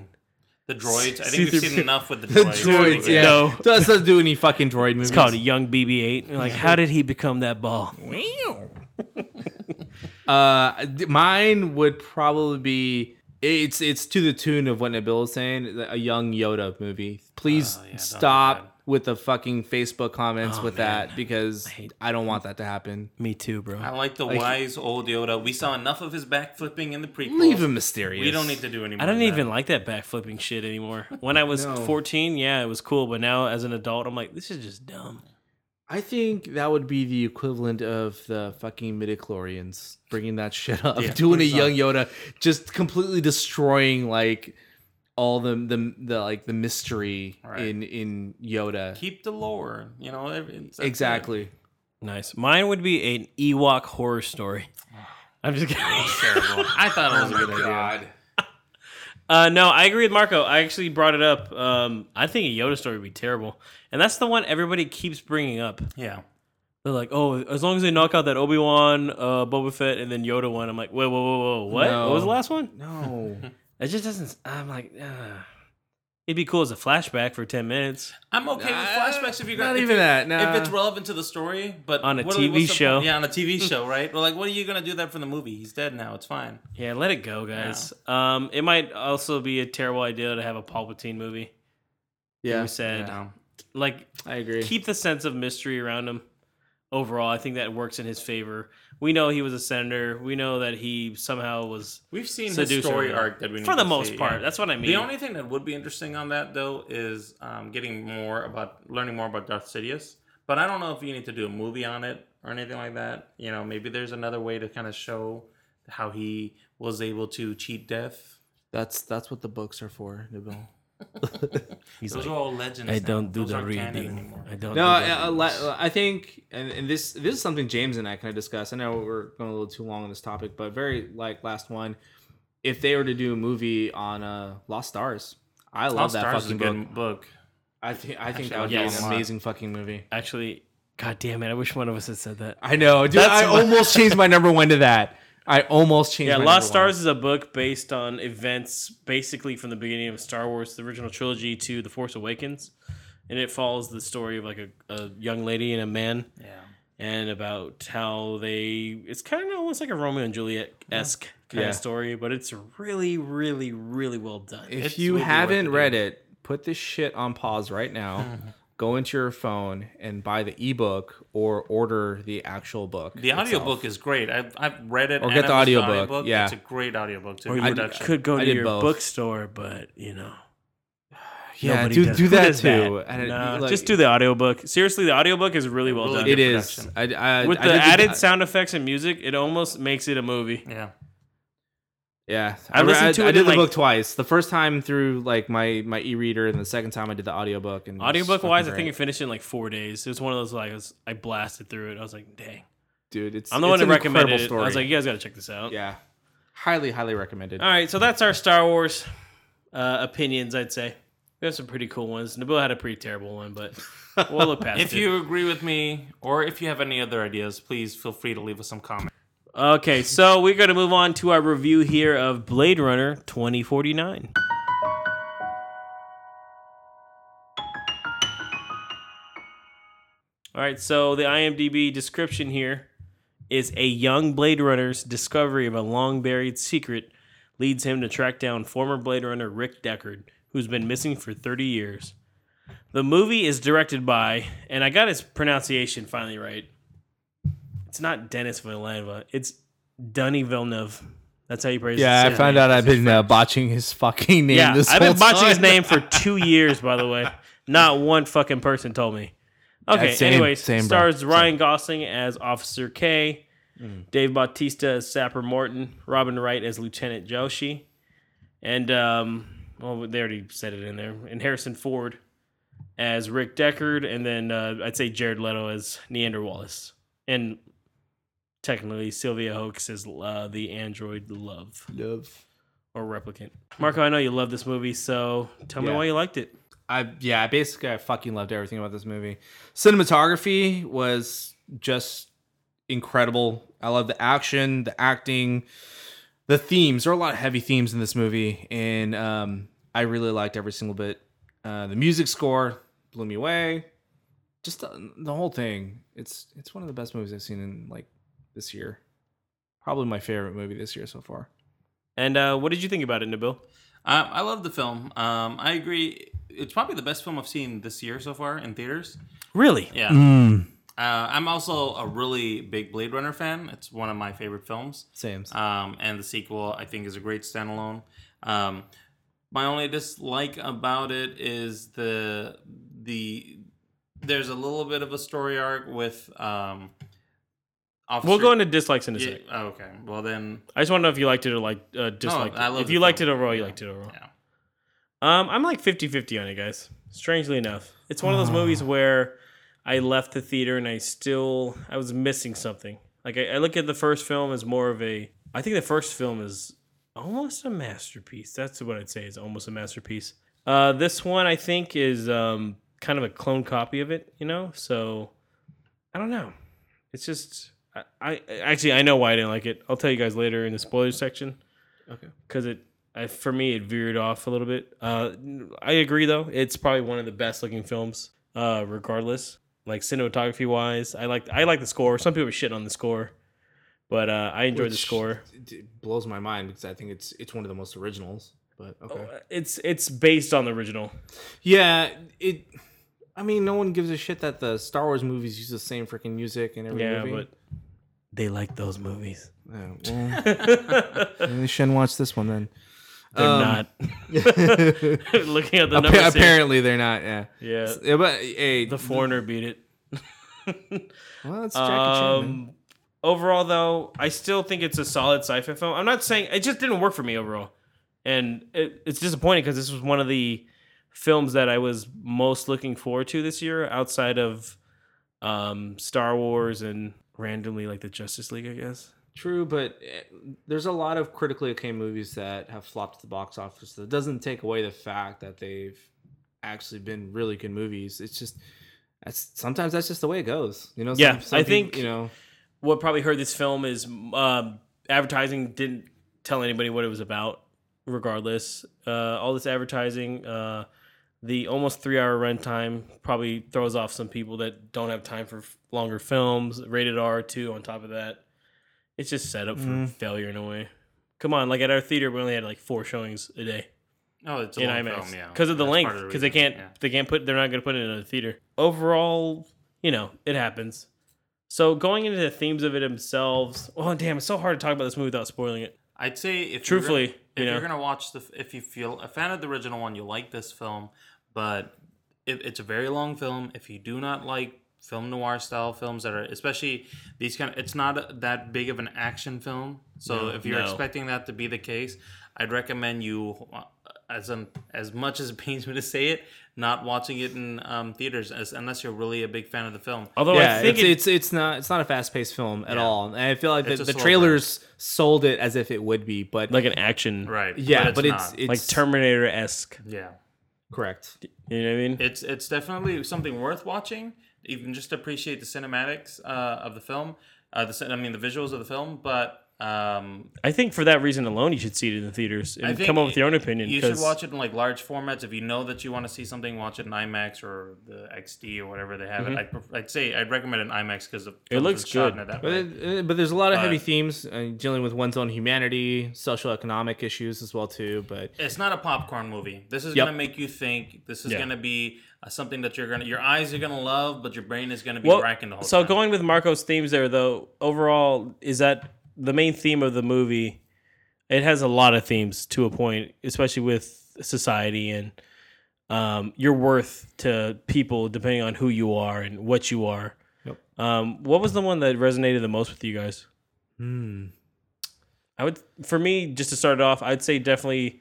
The droids. I think we've seen enough with the droids. No. Doesn't do any fucking droid movies. It's called a young BB-8. You're like, how did he become that ball? Mine would probably be... It's to the tune of what Nabil is saying, a young Yoda movie. Please stop with the fucking Facebook comments that, because I don't want that to happen. Me too, bro. I like the wise old Yoda. We saw enough of his backflipping in the prequel. Leave him mysterious. We don't need to do anymore. I don't even like that backflipping shit anymore. When I was 14, it was cool. But now as an adult, I'm like, this is just dumb. I think that would be the equivalent of the fucking midichlorians bringing that shit up. Yeah, doing a young Yoda, just completely destroying like all the like the mystery in Yoda. Keep the lore, exactly. Nice. Mine would be an Ewok horror story. I'm just kidding. Terrible. I thought it was a good idea. No, I agree with Marco. I actually brought it up. I think a Yoda story would be terrible. And that's the one everybody keeps bringing up. Yeah. They're like, oh, as long as they knock out that Obi-Wan, Boba Fett, and then Yoda one. I'm like, whoa, what? No. What was the last one? No. It just doesn't... I'm like, It'd be cool as a flashback for 10 minutes. I'm okay with flashbacks if you're going to... If it's relevant to the story, but... On a TV show. Yeah, on a TV show, right? We're like, what are you going to do that for the movie? He's dead now. It's fine. Yeah, let it go, guys. Yeah. It might also be a terrible idea to have a Palpatine movie. Yeah. We said. Yeah. Like, I agree. Keep the sense of mystery around him. Overall, I think that works in his favor. We know he was a senator. We know that he somehow was. We've seen his story arc that we need for the most part. Yeah. That's what I mean. The only thing that would be interesting on that though is learning more about Darth Sidious. But I don't know if you need to do a movie on it or anything like that. You know, maybe there's another way to kind of show how he was able to cheat death. That's what the books are for, Nabil. He's those like, are all legends. I don't do the reading anymore. I think, and this is something James and I kind of discussed. I know we're going a little too long on this topic, but very like last one. If they were to do a movie on Lost Stars, I love that fucking book. I think that would be an amazing fucking movie. Actually, god damn it, I wish one of us had said that. I know, dude. I almost changed my number one to that. Lost Stars is a book based on events basically from the beginning of Star Wars, the original trilogy, to The Force Awakens. And it follows the story of like a young lady and a man. Yeah. And about how it's kind of almost like a Romeo and Juliet-esque kind of story, but it's really, really, really well done. If you haven't read it, put this shit on pause right now. Go into your phone and buy the ebook or order the actual book. The audiobook is great. I've read it. Or get the audiobook. Yeah. It's a great audiobook too. Or you could go to your bookstore, but you know. Yeah, do that too. No, just do the audiobook. Seriously, the audiobook is really well done. It is. With the added sound effects and music, it almost makes it a movie. Yeah. Yeah, I did the book twice. The first time through like my e-reader, and the second time I did the audiobook. And audiobook wise, I think it finished in like 4 days. It was one of those like I blasted through it. I was like, dang, dude, I'm the one who recommended it. I was like, you guys got to check this out. Yeah, highly recommended. All right, so that's our Star Wars opinions. I'd say we have some pretty cool ones. Nabil had a pretty terrible one, but we'll look past it. If you agree with me, or if you have any other ideas, please feel free to leave us some comments. Okay, so we're going to move on to our review here of Blade Runner 2049. All right, so the IMDb description here is a young Blade Runner's discovery of a long-buried secret leads him to track down former Blade Runner Rick Deckard, who's been missing for 30 years. The movie is directed by, and I got his pronunciation finally right, it's not Denis Villeneuve. It's Denis Villeneuve. That's how you pronounce it. Yeah, I found out I've been botching his fucking name this whole time. Yeah, I've been botching his name for 2 years, by the way. Not one fucking person told me. Okay, yeah, anyways, stars Ryan Gosling as Officer K, Dave Bautista as Sapper Morton, Robin Wright as Lieutenant Joshi, and, they already said it in there, and Harrison Ford as Rick Deckard, and then I'd say Jared Leto as Neander Wallace. And... technically, Sylvia Hoax is the android Love. Or replicant. Marco, I know you love this movie, so tell me why you liked it. I fucking loved everything about this movie. Cinematography was just incredible. I love the action, the acting, the themes. There are a lot of heavy themes in this movie, and I really liked every single bit. The music score blew me away. Just the whole thing. It's one of the best movies I've seen in like this year. Probably my favorite movie this year so far. And what did you think about it, Nabil? I love the film. I agree. It's probably the best film I've seen this year so far in theaters. Really? Yeah. I'm also a really big Blade Runner fan. It's one of my favorite films. Same. And the sequel, I think, is a great standalone. My only dislike about it is there's a little bit of a story arc with... we'll go into dislikes in a sec. Oh, okay. Well, then... I just want to know if you liked it or disliked it. I love if you liked it overall, you liked it overall. Yeah. I'm like 50-50 on it, guys. Strangely enough. It's one of those movies where I left the theater and I was missing something. Like, I look at the first film as more of a... I think the first film is almost a masterpiece. That's what I'd say is almost a masterpiece. This one, I think, is kind of a clone copy of it, you know? So, I don't know. It's just... I know why I didn't like it. I'll tell you guys later in the spoilers section. Okay. Because it For me, it veered off a little bit. I agree, though. It's probably one of the best-looking films, regardless. Like, cinematography-wise, I like the score. Some people shit on the score, but I enjoyed the score. It blows my mind because I think it's one of the most originals. But okay, it's based on the original. Yeah, it. I mean, no one gives a shit that the Star Wars movies use the same freaking music in every movie. Yeah, but they like those movies. Oh, well, they shouldn't watch this one then. They're not. Looking at the numbers. Apparently, they're not. Yeah. Yeah. But hey, the Foreigner beat it. Well, it's Jackie Chan. Overall, though, I still think it's a solid sci-fi film. I'm not saying it just didn't work for me overall, and it's disappointing because this was one of the films that I was most looking forward to this year, outside of Star Wars and randomly like the Justice League, I guess. True, but there's a lot of critically acclaimed movies that have flopped at the box office. That doesn't take away the fact that they've actually been really good movies. It's just sometimes that's just the way it goes, you know. Yeah, I think what probably hurt this film is advertising didn't tell anybody what it was about. Regardless, all this advertising, the almost 3-hour runtime probably throws off some people that don't have time for longer films. Rated R too. On top of that. It's just set up for failure in a way. Come on, like at our theater, we only had like 4 showings a day. Oh, it's in IMAX film, yeah. Because of the length, because they're not going to put it in a theater. Overall, it happens. So going into the themes of it themselves, oh damn, it's so hard to talk about this movie without spoiling it. I'd say if you're going to watch if you feel a fan of the original one, you'll like this film, but it's a very long film. If you do not like film noir style films that are, especially these kind of, it's not that big of an action film. So if you're expecting that to be the case, I'd recommend you, as much as it pains me to say it, not watching it in theaters unless you're really a big fan of the film. Although I think it's not a fast paced film at all, and I feel like the trailers sold it as if it would be, but like an action, right? Yeah, but it's like Terminator-esque. Yeah, correct. You know what I mean? It's definitely something worth watching. Even just appreciate the cinematics of the film, the visuals of the film. But I think for that reason alone, you should see it in the theaters and come up with your own opinion. You should watch it in like large formats. If you know that you want to see something, watch it in IMAX or the XD or whatever they have. Mm-hmm. I'd recommend an IMAX because it looks good. But there's a lot of heavy themes dealing with one's own humanity, social economic issues as well too. But it's not a popcorn movie. This is going to make you think. This is going to be something that your eyes are gonna love, but your brain is gonna be racking the whole time. So going with Marco's themes there, though, overall, is that the main theme of the movie? It has a lot of themes to a point, especially with society and your worth to people, depending on who you are and what you are. Yep. What was the one that resonated the most with you guys? For me, just to start it off, I'd say definitely.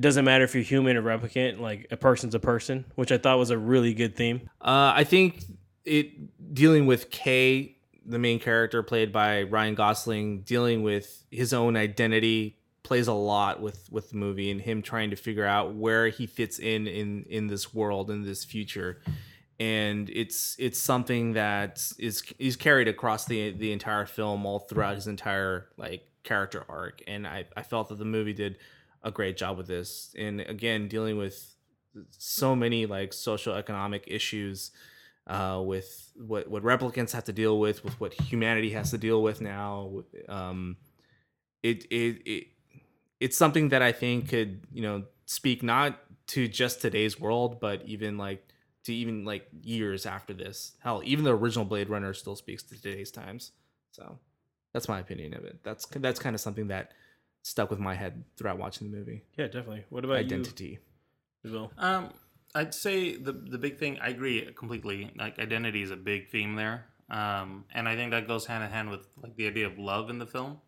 Doesn't matter if you're human or replicant, like a person's a person, which I thought was a really good theme. I think dealing with Kay, the main character played by Ryan Gosling, dealing with his own identity plays a lot with the movie and him trying to figure out where he fits in this world, in this future. And it's something that is carried across the entire film, all throughout his entire like character arc. And I felt that the movie did a great job with this, and again dealing with so many like social economic issues with what replicants have to deal with what humanity has to deal with now. It's something that I think could speak not to just today's world, but even years after this. Hell, even the original Blade Runner still speaks to today's times. So that's my opinion of it. That's kind of something that stuck with my head throughout watching the movie. Yeah, definitely. What about identity? You? Well, I'd say the big thing. I agree completely. Like identity is a big theme there, and I think that goes hand in hand with like the idea of love in the film,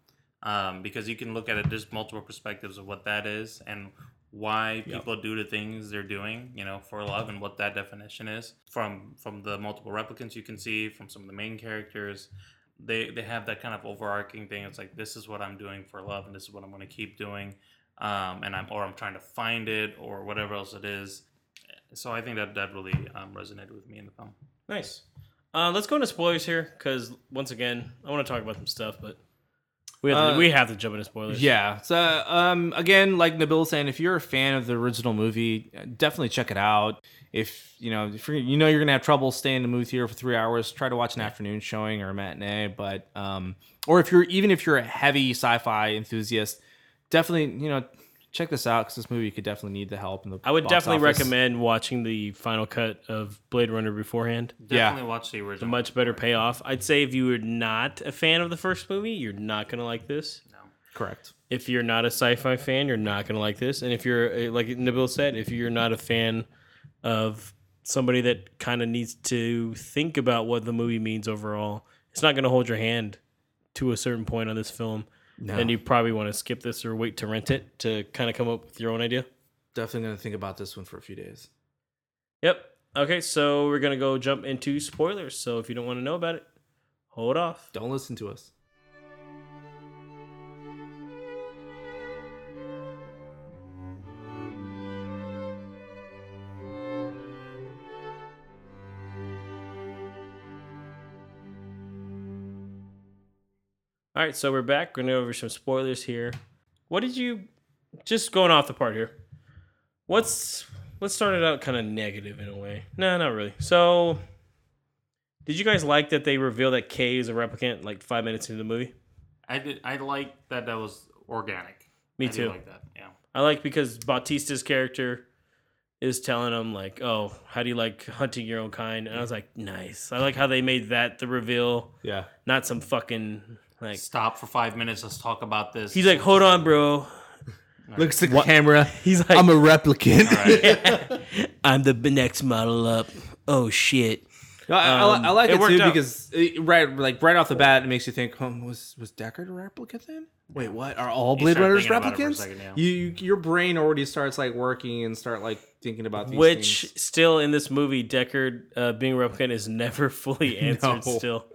because you can look at it. There's multiple perspectives of what that is and why people do the things they're doing, for love and what that definition is. From the multiple replicants you can see, from some of the main characters. They have that kind of overarching thing. It's like, this is what I'm doing for love, and this is what I'm going to keep doing, and I'm trying to find it, or whatever else it is. So I think that really resonated with me in the film. Nice. Let's go into spoilers here, because once again, I want to talk about some stuff, but We have to jump into spoilers. Yeah. So, again, like Nabil was saying, if you're a fan of the original movie, definitely check it out. If you're going to have trouble staying in the movie theater for 3 hours, try to watch an afternoon showing or a matinee. But, or if you're a heavy sci-fi enthusiast, definitely, check this out, because this movie could definitely need the help. I would definitely recommend watching the final cut of Blade Runner beforehand. Definitely watch the original. It's a much better payoff. I'd say if you were not a fan of the first movie, you're not going to like this. No. Correct. If you're not a sci-fi fan, you're not going to like this. And if you're, like Nabil said, if you're not a fan of somebody that kind of needs to think about what the movie means overall, it's not going to hold your hand to a certain point on this film. No. And you probably want to skip this or wait to rent it to kind of come up with your own idea. Definitely going to think about this one for a few days. Yep. Okay, so we're going to go jump into spoilers. So if you don't want to know about it, hold off. Don't listen to us. All right, so we're back. We're going to go over some spoilers here. Just going off the part here. Let's start it out kind of negative in a way. No, not really. So, did you guys like that they revealed that Kay is a replicant like 5 minutes into the movie? I did. I like that was organic. Me too. I like that, yeah. I like because Bautista's character is telling him like, oh, how do you like hunting your own kind? And I was like, nice. I like how they made that the reveal. Yeah. Not some fucking... like, stop for 5 minutes. Let's talk about this. He's like, hold on, bro. Right. Looks at the camera. He's like, I'm a replicant. Right. Yeah. I'm the next model up. Oh, shit. I like it too because right off the bat, it makes you think, was Deckard a replicant then? Wait, what? Are all Blade Runners replicants? Your brain already starts like working and start like thinking about these things. Still in this movie, Deckard being a replicant is never fully answered still.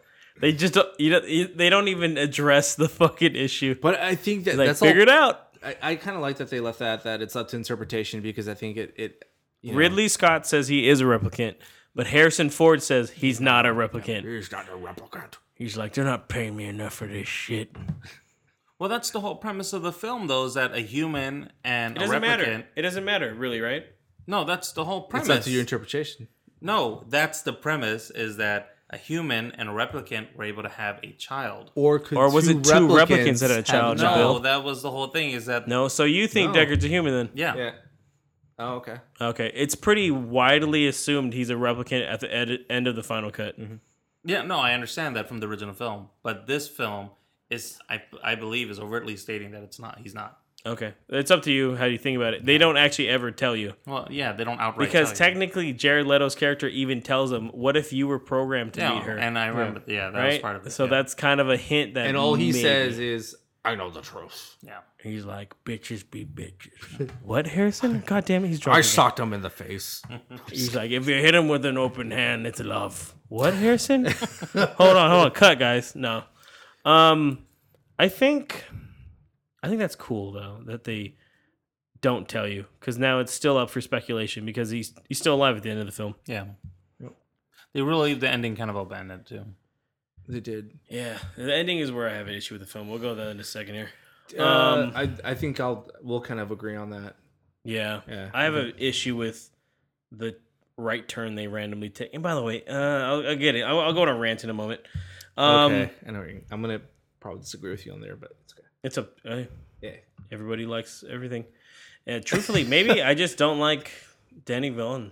They just they don't even address the fucking issue. But I think that's figured out. I kind of like that they left that it's up to interpretation because I think it. Ridley Scott says he is a replicant, but Harrison Ford says he's not a replicant. He's not a replicant. He's like, they're not paying me enough for this shit. Well, that's the whole premise of the film, though, is that a human and a replicant. It doesn't matter, really, right? No, that's the whole premise. It's up to your interpretation. No, that's the premise is that a human and a replicant were able to have a child, or was it two replicants that had a child? No, that was the whole thing. Is that no? So you think Deckard's a human then? Yeah. Oh, okay. Okay, it's pretty widely assumed he's a replicant at the end of the final cut. Mm-hmm. Yeah, no, I understand that from the original film, but this film is, I believe, is overtly stating that it's not. He's not. Okay, it's up to you how you think about it. They don't actually ever tell you. Well, yeah, they don't outright tell you. Because technically, Jared Leto's character even tells him, what if you were programmed to meet her? And I remember, was part of it. So that's kind of a hint that... And all he says is, I know the truth. Yeah. He's like, bitches be bitches. What, Harrison? God damn it, he's drunk. I socked him in the face. He's like, if you hit him with an open hand, it's love. What, Harrison? Hold on. Cut, guys. No. I think that's cool, though, that they don't tell you, because now it's still up for speculation because he's still alive at the end of the film. Yeah. They really leave the ending kind of open ended too. They did. Yeah. The ending is where I have an issue with the film. We'll go to that in a second here. I think we'll kind of agree on that. Yeah. I have an issue with the right turn they randomly take. And by the way, I'll get it. I'll go on a rant in a moment. Okay. I know I'm going to probably disagree with you on there, but it's okay. It's a everybody likes everything. And truthfully, maybe I just don't like Danny Villeneuve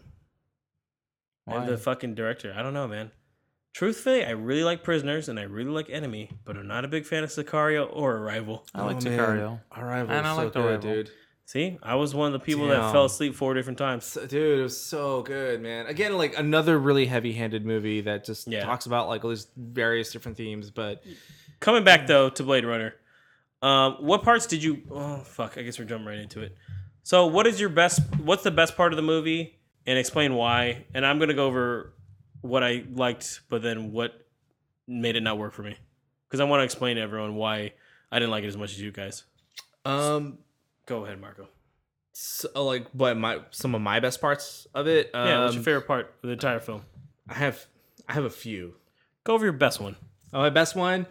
and the fucking director. I don't know, man. Truthfully, I really like Prisoners and I really like Enemy, but I'm not a big fan of Sicario or Arrival. I like Sicario. Arrival and I like Arrival, dude. See, I was one of the people that fell asleep 4 different times. Dude, it was so good, man. Again, like another really heavy-handed movie that just talks about like all these various different themes. But coming back though to Blade Runner. What parts did you... Oh, fuck. I guess we're jumping right into it. So what's the best part of the movie? And explain why. And I'm going to go over what I liked, but then what made it not work for me. Because I want to explain to everyone why I didn't like it as much as you guys. Go ahead, Marco. So, like, what some of my best parts of it? What's your favorite part of the entire film? I have a few. Go over your best one. Oh, my best one?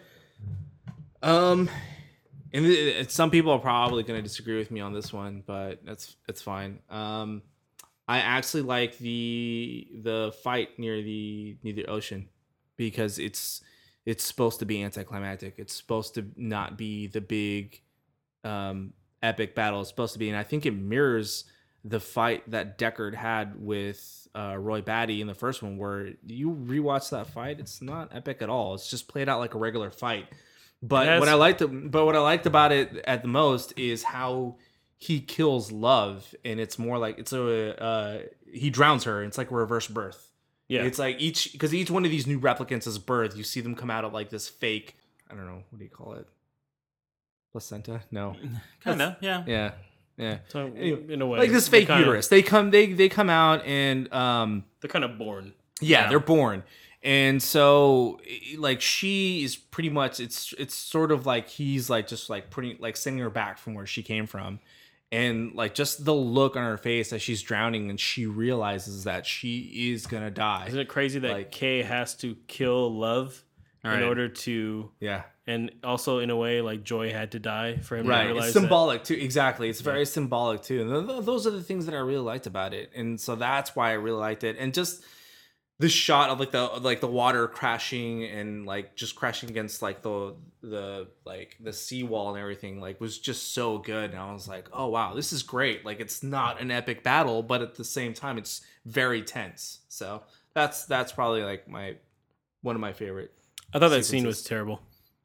And some people are probably going to disagree with me on this one, but that's fine. I actually like the fight near the ocean because it's supposed to be anticlimactic. It's supposed to not be the big epic battle it's supposed to be, and I think it mirrors the fight that Deckard had with Roy Batty in the first one, where you rewatch that fight, it's not epic at all. It's just played out like a regular fight. But what I liked about it at the most is how he kills Love, and it's more like he drowns her. And it's like a reverse birth. Yeah, it's like because each one of these new replicants is birth. You see them come out of like this fake, I don't know, what do you call it? Placenta? No, kind of. Yeah. So anyway, in a way, like this fake uterus. They come out and they're kind of born. Yeah, they're born. And so, like, she is pretty much, it's sort of like he's, like, just, like, putting, like, sending her back from where she came from. And, like, just the look on her face as she's drowning and she realizes that she is going to die. Isn't it crazy that, like, Kay has to kill Love in order to... Yeah. And also, in a way, like, Joy had to die for him to realize. It's symbolic, too. Exactly. It's very symbolic, too. And those are the things that I really liked about it. And so that's why I really liked it. And just... the shot of like the water crashing and like just crashing against like the seawall and everything like was just so good, and I was like, oh wow, this is great. Like, it's not an epic battle, but at the same time it's very tense. So that's probably like one of my favorite. I thought that scene was terrible.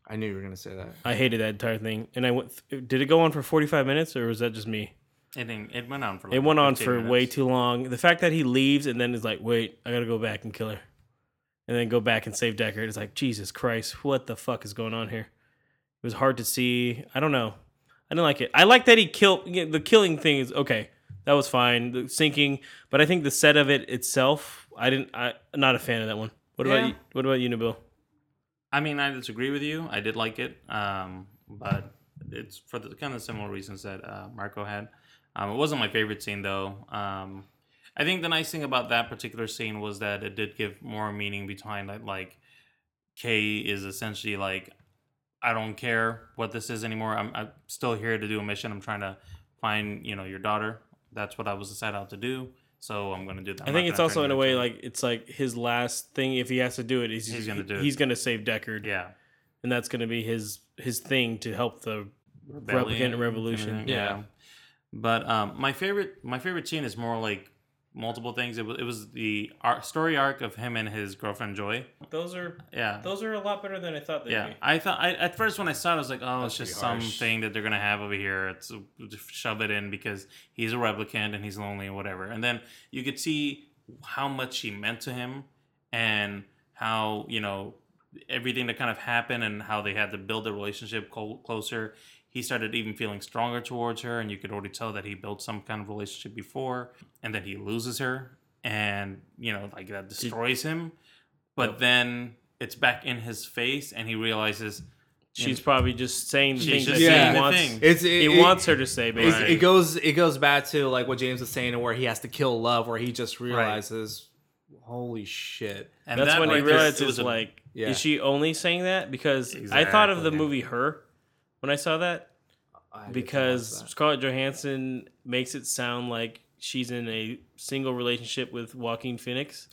I knew you were gonna say that. I hated that entire thing, and I went. Did it go on for 45 minutes, or was that just me? It went on for. Like, it went on for minutes. Way too long. The fact that he leaves and then is like, "Wait, I gotta go back and kill her," and then go back and save Deckard. It's like, Jesus Christ, what the fuck is going on here? It was hard to see. I don't know. I didn't like it. I like that he killed. The killing thing is okay. That was fine. The sinking, but I think the set of it itself, I'm not a fan of that one. What about you? What about you, Nabil? I mean, I disagree with you. I did like it, but it's for the kind of similar reasons that Marco had. It wasn't my favorite scene, though. I think the nice thing about that particular scene was that it did give more meaning behind that, like, Kay is essentially like, I don't care what this is anymore. I'm still here to do a mission. I'm trying to find, your daughter. That's what I was set out to do. So I'm going to do that. I think it's also, in a way, like, it's like his last thing. If he has to do it, he's going to do it. He's going to save Deckard. Yeah. And that's going to be his thing to help the replicant revolution. Yeah. But my favorite scene is more like multiple things. It was the story arc of him and his girlfriend Joy. Those are a lot better than I thought they'd be. At first when I saw it, I was like, oh, that's it's just something that they're gonna have over here. It's just shove it in because he's a replicant and he's lonely and whatever. And then you could see how much she meant to him and how everything that kind of happened and how they had to build the relationship closer. He started even feeling stronger towards her, and you could already tell that he built some kind of relationship before, and then he loses her, and like that destroys him. But then it's back in his face, and he realizes she's probably just saying the things that he wants. He wants her to say. Basically, it goes back to like what James was saying, where he has to kill Love, where he just realizes, holy shit! And that's when he realizes, like, is she only saying that? Because I thought of the movie Her. When I saw that, because Scarlett Johansson makes it sound like she's in a single relationship with Joaquin Phoenix,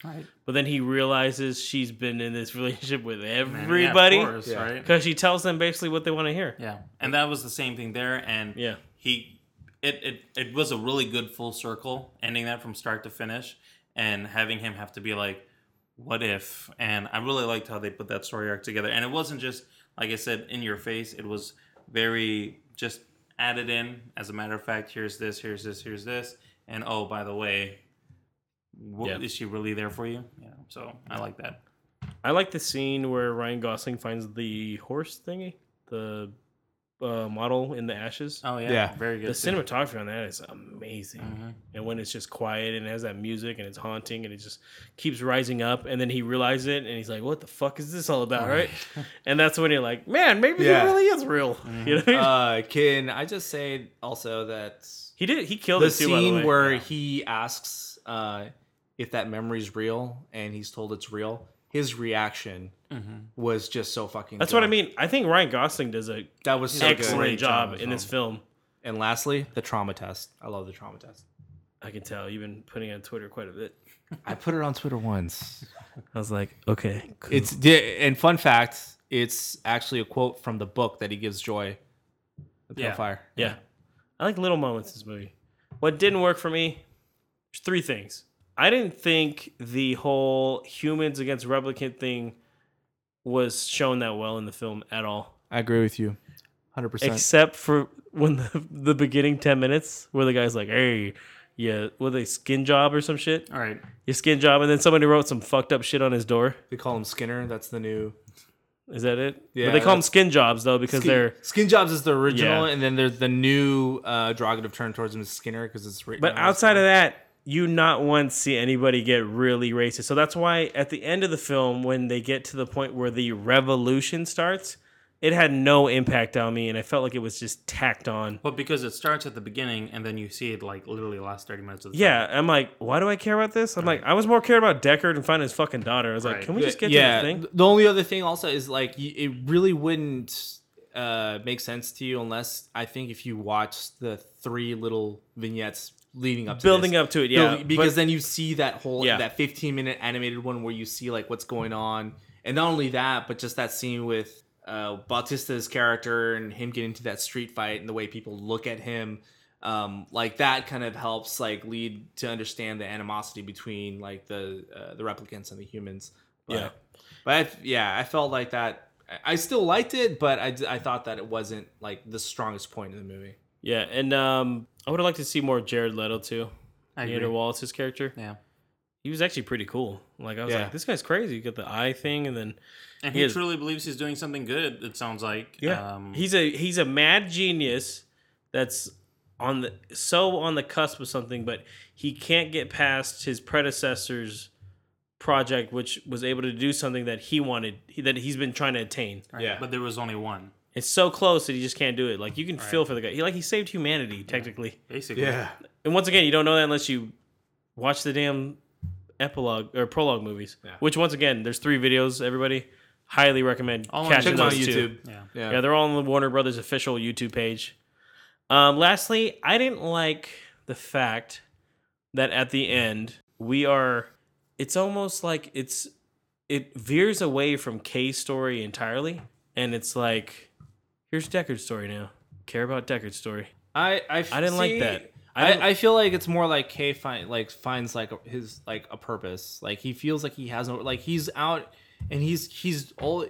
but then he realizes she's been in this relationship with everybody because she tells them basically what they want to hear. Yeah, and that was the same thing there. And it was a really good full circle ending that from start to finish, and having him have to be like, "What if?" And I really liked how they put that story arc together. And it wasn't just, like I said, in your face. It was very just added in, as a matter of fact, here's this, and oh, by the way, is she really there for you? Yeah, so I like that. I like the scene where Ryan Gosling finds the horse thingy, the model in the ashes. Oh yeah. Very good. The cinematography on that is amazing. Mm-hmm. And when it's just quiet and it has that music and it's haunting and it just keeps rising up, and then he realizes it and he's like, what the fuck is this all about, right? And that's when you're like, man, maybe he really is real. Mm-hmm. You know what I mean? Can I just say also that he killed the scene, by the way, where he asks if that memory's real, and he's told it's real. his reaction was just so fucking That's good. What I mean. I think Ryan Gosling does a that was so excellent good. Job in this film. And lastly, the trauma test. I love the trauma test. I can tell. You've been putting it on Twitter quite a bit. I put it on Twitter once. I was like, okay. Cool. And fun fact, it's actually a quote from the book that he gives Joy. The Profire. Yeah. I like little moments in this movie. What didn't work for me, there's three things. I didn't think the whole humans against replicant thing was shown that well in the film at all. I agree with you. 100%. Except for when the beginning 10 minutes where the guy's like, hey, yeah, were they skin job or some shit? All right. Your skin job. And then somebody wrote some fucked up shit on his door. They call him Skinner. That's the new... Is that it? Yeah. But they call them skin jobs, though, because they're... Skin jobs is the original, and then there's the new derogative turn towards him is Skinner, because it's... But outside of that, you not once see anybody get really racist. So that's why at the end of the film, when they get to the point where the revolution starts, it had no impact on me, and I felt like it was just tacked on. Well, because it starts at the beginning, and then you see it, like, literally the last 30 minutes of the film. I'm like, why do I care about this? I'm like, I was more cared about Deckard and finding his fucking daughter. I was like, can we just get to the thing? The only other thing also is, like, it really wouldn't make sense to you unless, I think, if you watched the three little vignettes leading up to Building up to it, yeah. Because then you see that whole, that 15-minute animated one where you see, like, what's going on. And not only that, but just that scene with... Bautista's character and him getting into that street fight and the way people look at him, like that kind of helps like lead to understand the animosity between like the replicants and the humans. But, I felt like that. I still liked it, but I thought that it wasn't like the strongest point in the movie. Yeah, and I would have liked to see more Jared Leto too. Peter Wallace's character. Yeah. He was actually pretty cool. Like I was like, this guy's crazy. You get the eye thing, and then he truly believes he's doing something good. It sounds like he's a mad genius that's on the cusp of something, but he can't get past his predecessor's project, which was able to do something that he wanted that he's been trying to attain. Right. Yeah, but there was only one. It's so close that he just can't do it. Like you can feel for the guy. He saved humanity technically, basically. Yeah, and once again, you don't know that unless you watch the damn epilogue or prologue movies, which once again, there's three videos. Everybody, highly recommend catching those on YouTube. Yeah, they're all on the Warner Brothers official YouTube page. Lastly, I didn't like the fact that at the end it's almost like it veers away from Kay's story entirely, and it's like, here's Deckard's story now. Care about Deckard's story. I didn't like that. I feel like it's more like Kay finds like his like a purpose. Like he feels like he has no, like he's out and he's all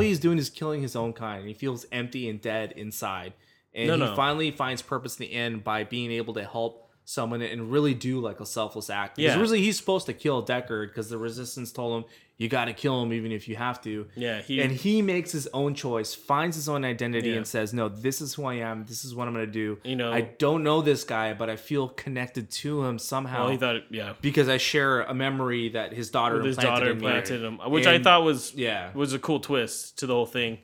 he's doing is killing his own kind. He feels empty and dead inside, and he finally finds purpose in the end by being able to help someone and really do like a selfless act. Because usually he's supposed to kill Deckard because the Resistance told him you got to kill him even if you have to. Yeah, and he makes his own choice, finds his own identity, and says, "No, this is who I am. This is what I'm gonna do. You know, I don't know this guy, but I feel connected to him somehow." Well, he thought, because I share a memory that his daughter implanted in him, which I thought was a cool twist to the whole thing.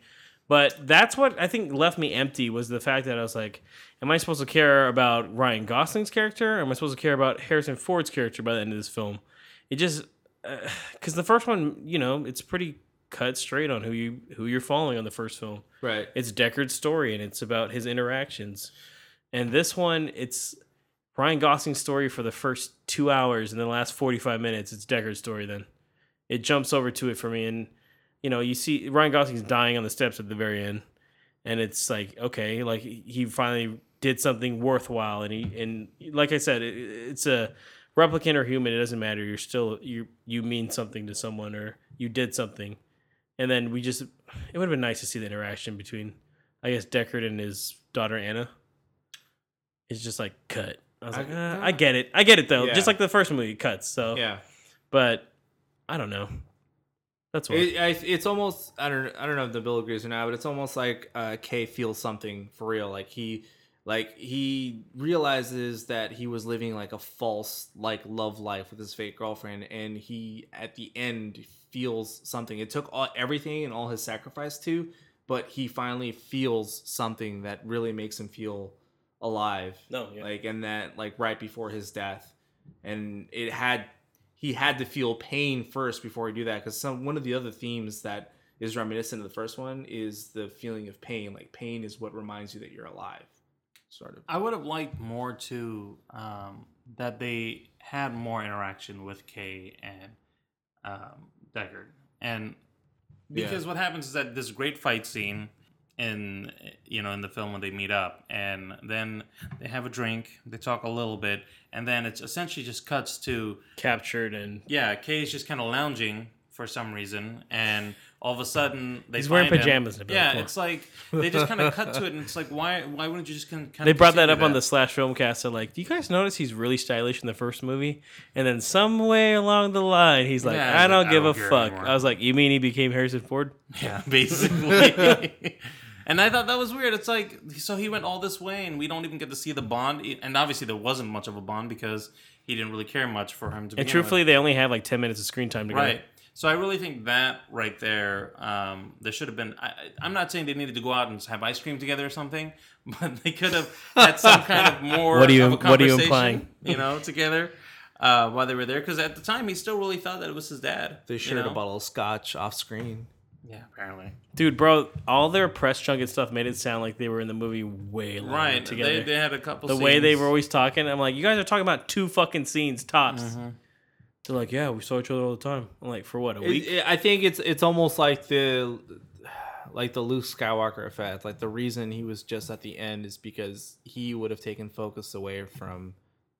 But that's what I think left me empty was the fact that I was like, am I supposed to care about Ryan Gosling's character? Or am I supposed to care about Harrison Ford's character by the end of this film? It just because the first one, you know, it's pretty cut straight on who you're following on the first film. Right. It's Deckard's story and it's about his interactions. And this one, it's Ryan Gosling's story for the first 2 hours, and then the last 45 minutes, it's Deckard's story then. It jumps over to it for me, and you know, you see Ryan Gosling's dying on the steps at the very end, and it's like, okay, like he finally did something worthwhile, and like I said, it's a replicant or human, it doesn't matter. You're still you mean something to someone, or you did something, and then it would have been nice to see the interaction between, I guess, Deckard and his daughter Anna. It's just like cut. I was like, I get it though, just like the first movie it cuts. So but I don't know. That's why it's almost I don't know if Nabil agrees or not, but it's almost like Kay feels something for real. Like he realizes that he was living like a false like love life with his fake girlfriend, and he at the end feels something. It took everything and all his sacrifice too, but he finally feels something that really makes him feel alive. Like and that like right before his death, and it had. he had to feel pain first before he do that. Because one of the other themes that is reminiscent of the first one is the feeling of pain. Like, pain is what reminds you that you're alive, sort of. I would have liked more, too, that they had more interaction with Kay and Deckard. And because what happens is that this great fight scene in, you know, in the film when they meet up, and then they have a drink, they talk a little bit, and then it's essentially just cuts to captured and Kay's just kind of lounging for some reason, and all of a sudden they he's wearing pajamas. It's like they just kind of cut to it, and it's like why wouldn't you just kind of? They brought that up on the Slash Filmcast. They're like, do you guys notice he's really stylish in the first movie, and then somewhere along the line he's like, I don't give a fuck. Anymore. I was like, you mean he became Harrison Ford? Yeah, basically. And I thought that was weird. It's like, so he went all this way, and we don't even get to see the bond. And obviously, there wasn't much of a bond because he didn't really care much for him to. And truthfully, they only have like 10 minutes of screen time together. Right. So I really think that right there, there should have been. I'm not saying they needed to go out and have ice cream together or something, but they could have had some kind of more of a conversation. What are you implying? You know, together. While they were there, because at the time he still really thought that it was his dad. They shared a bottle of scotch off screen. Yeah, apparently. Dude, bro, all their press junket stuff made it sound like they were in the movie way longer together. They had a couple scenes. The way they were always talking, I'm like, you guys are talking about two fucking scenes, tops. Mm-hmm. They're like, yeah, we saw each other all the time. I'm like, for what, a week? I think it's almost like the Luke Skywalker effect. Like, the reason he was just at the end is because he would have taken focus away from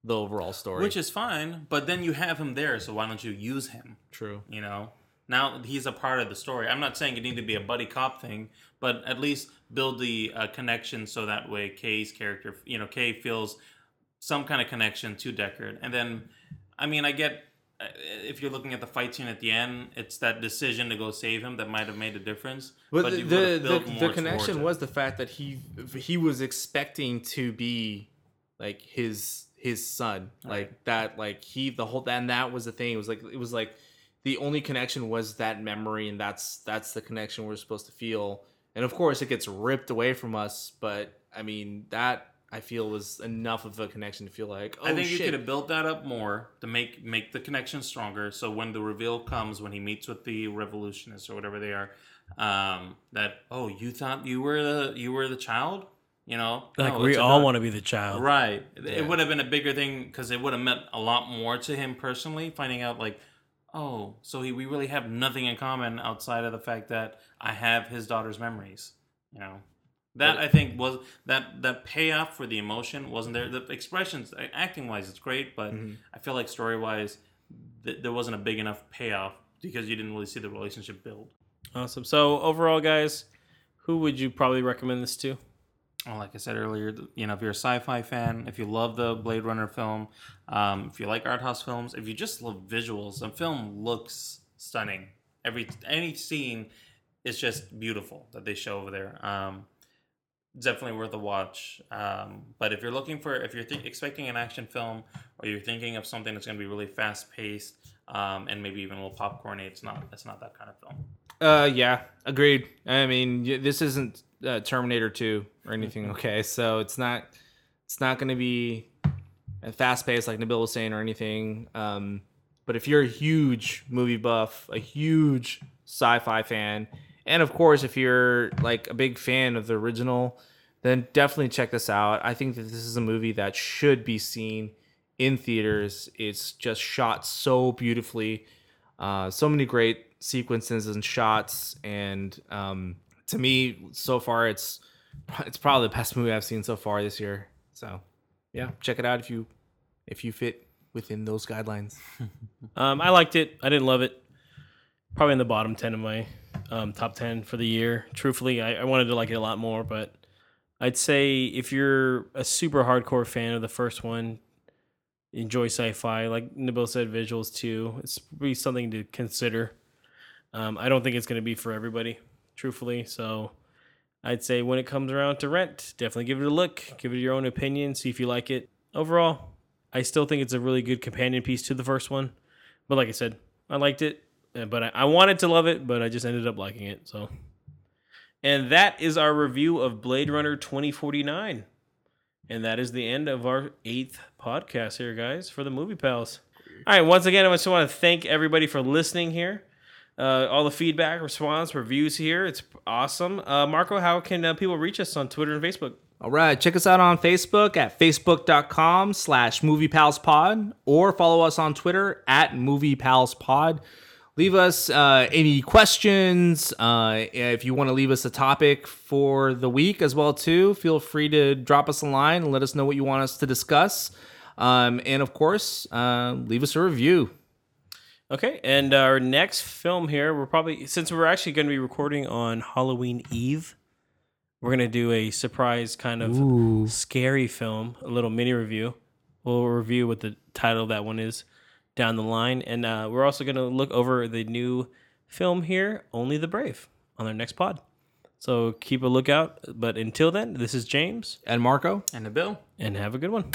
the overall story. Which is fine, but then you have him there, so why don't you use him? True. You know? Now he's a part of the story. I'm not saying it needs to be a buddy cop thing, but at least build the connection so that way Kay's character, you know, Kay feels some kind of connection to Deckard. And then, I mean, I get, if you're looking at the fight scene at the end, it's that decision to go save him that might have made a difference. But the connection was the fact that he was expecting to be like his son, like that, like he the whole and that was the thing. It was like. The only connection was that memory, and that's the connection we're supposed to feel. And of course, it gets ripped away from us. But I mean, that I feel was enough of a connection to feel like. Oh, I think you could have built that up more to make the connection stronger. So when the reveal comes, when he meets with the revolutionists or whatever they are, that you thought you were the child. You know, like we all want to be the child, right? Yeah. It would have been a bigger thing because it would have meant a lot more to him personally. Finding out like. Oh, so we really have nothing in common outside of the fact that I have his daughter's memories. You know, that I think was that payoff for the emotion wasn't there. The expressions, acting wise, it's great, but I feel like story wise, there wasn't a big enough payoff because you didn't really see the relationship build. Awesome. So overall, guys, who would you probably recommend this to? Well, like I said earlier, you know, if you're a sci-fi fan, if you love the Blade Runner film, if you like art house films, if you just love visuals, the film looks stunning. Any scene is just beautiful that they show over there. Definitely worth a watch. But if you're looking for, expecting an action film, or you're thinking of something that's going to be really fast-paced and maybe even a little popcorn-y, it's not that kind of film. Yeah, agreed. I mean, this isn't Terminator 2 or anything, okay? So it's not going to be fast-paced like Nabil was saying or anything. But if you're a huge movie buff, a huge sci-fi fan, and of course, if you're like a big fan of the original, then definitely check this out. I think that this is a movie that should be seen in theaters. It's just shot so beautifully. So many great sequences and shots, and to me, so far, it's probably the best movie I've seen so far this year. So, yeah, check it out if you fit within those guidelines. I liked it. I didn't love it. Probably in the bottom 10 of my top 10 for the year. Truthfully, I wanted to like it a lot more, but I'd say if you're a super hardcore fan of the first one, enjoy sci-fi. Like Nabil said, visuals too. It's really something to consider. I don't think it's going to be for everybody, truthfully. So I'd say when it comes around to rent, definitely give it a look. Give it your own opinion. See if you like it. Overall, I still think it's a really good companion piece to the first one. But like I said, I liked it. But I wanted to love it, but I just ended up liking it. So, and that is our review of Blade Runner 2049. And that is the end of our 8th podcast here, guys, for the Movie Pals. All right. Once again, I just want to thank everybody for listening here. All the feedback, response, reviews here. It's awesome. Marco, how can people reach us on Twitter and Facebook? All right. Check us out on Facebook at facebook.com/moviepalspod or follow us on Twitter at moviepalspod. Leave us any questions. If you want to leave us a topic for the week as well, too, feel free to drop us a line and let us know what you want us to discuss. And, of course, leave us a review. Okay, and our next film here, we're probably, since we're actually going to be recording on Halloween Eve, we're going to do a surprise kind of scary film, a little mini review. We'll review what the title of that one is down the line. And we're also going to look over the new film here, Only the Brave, on our next pod. So keep a lookout. But until then, this is James. And Marco. And Nabil. And have a good one.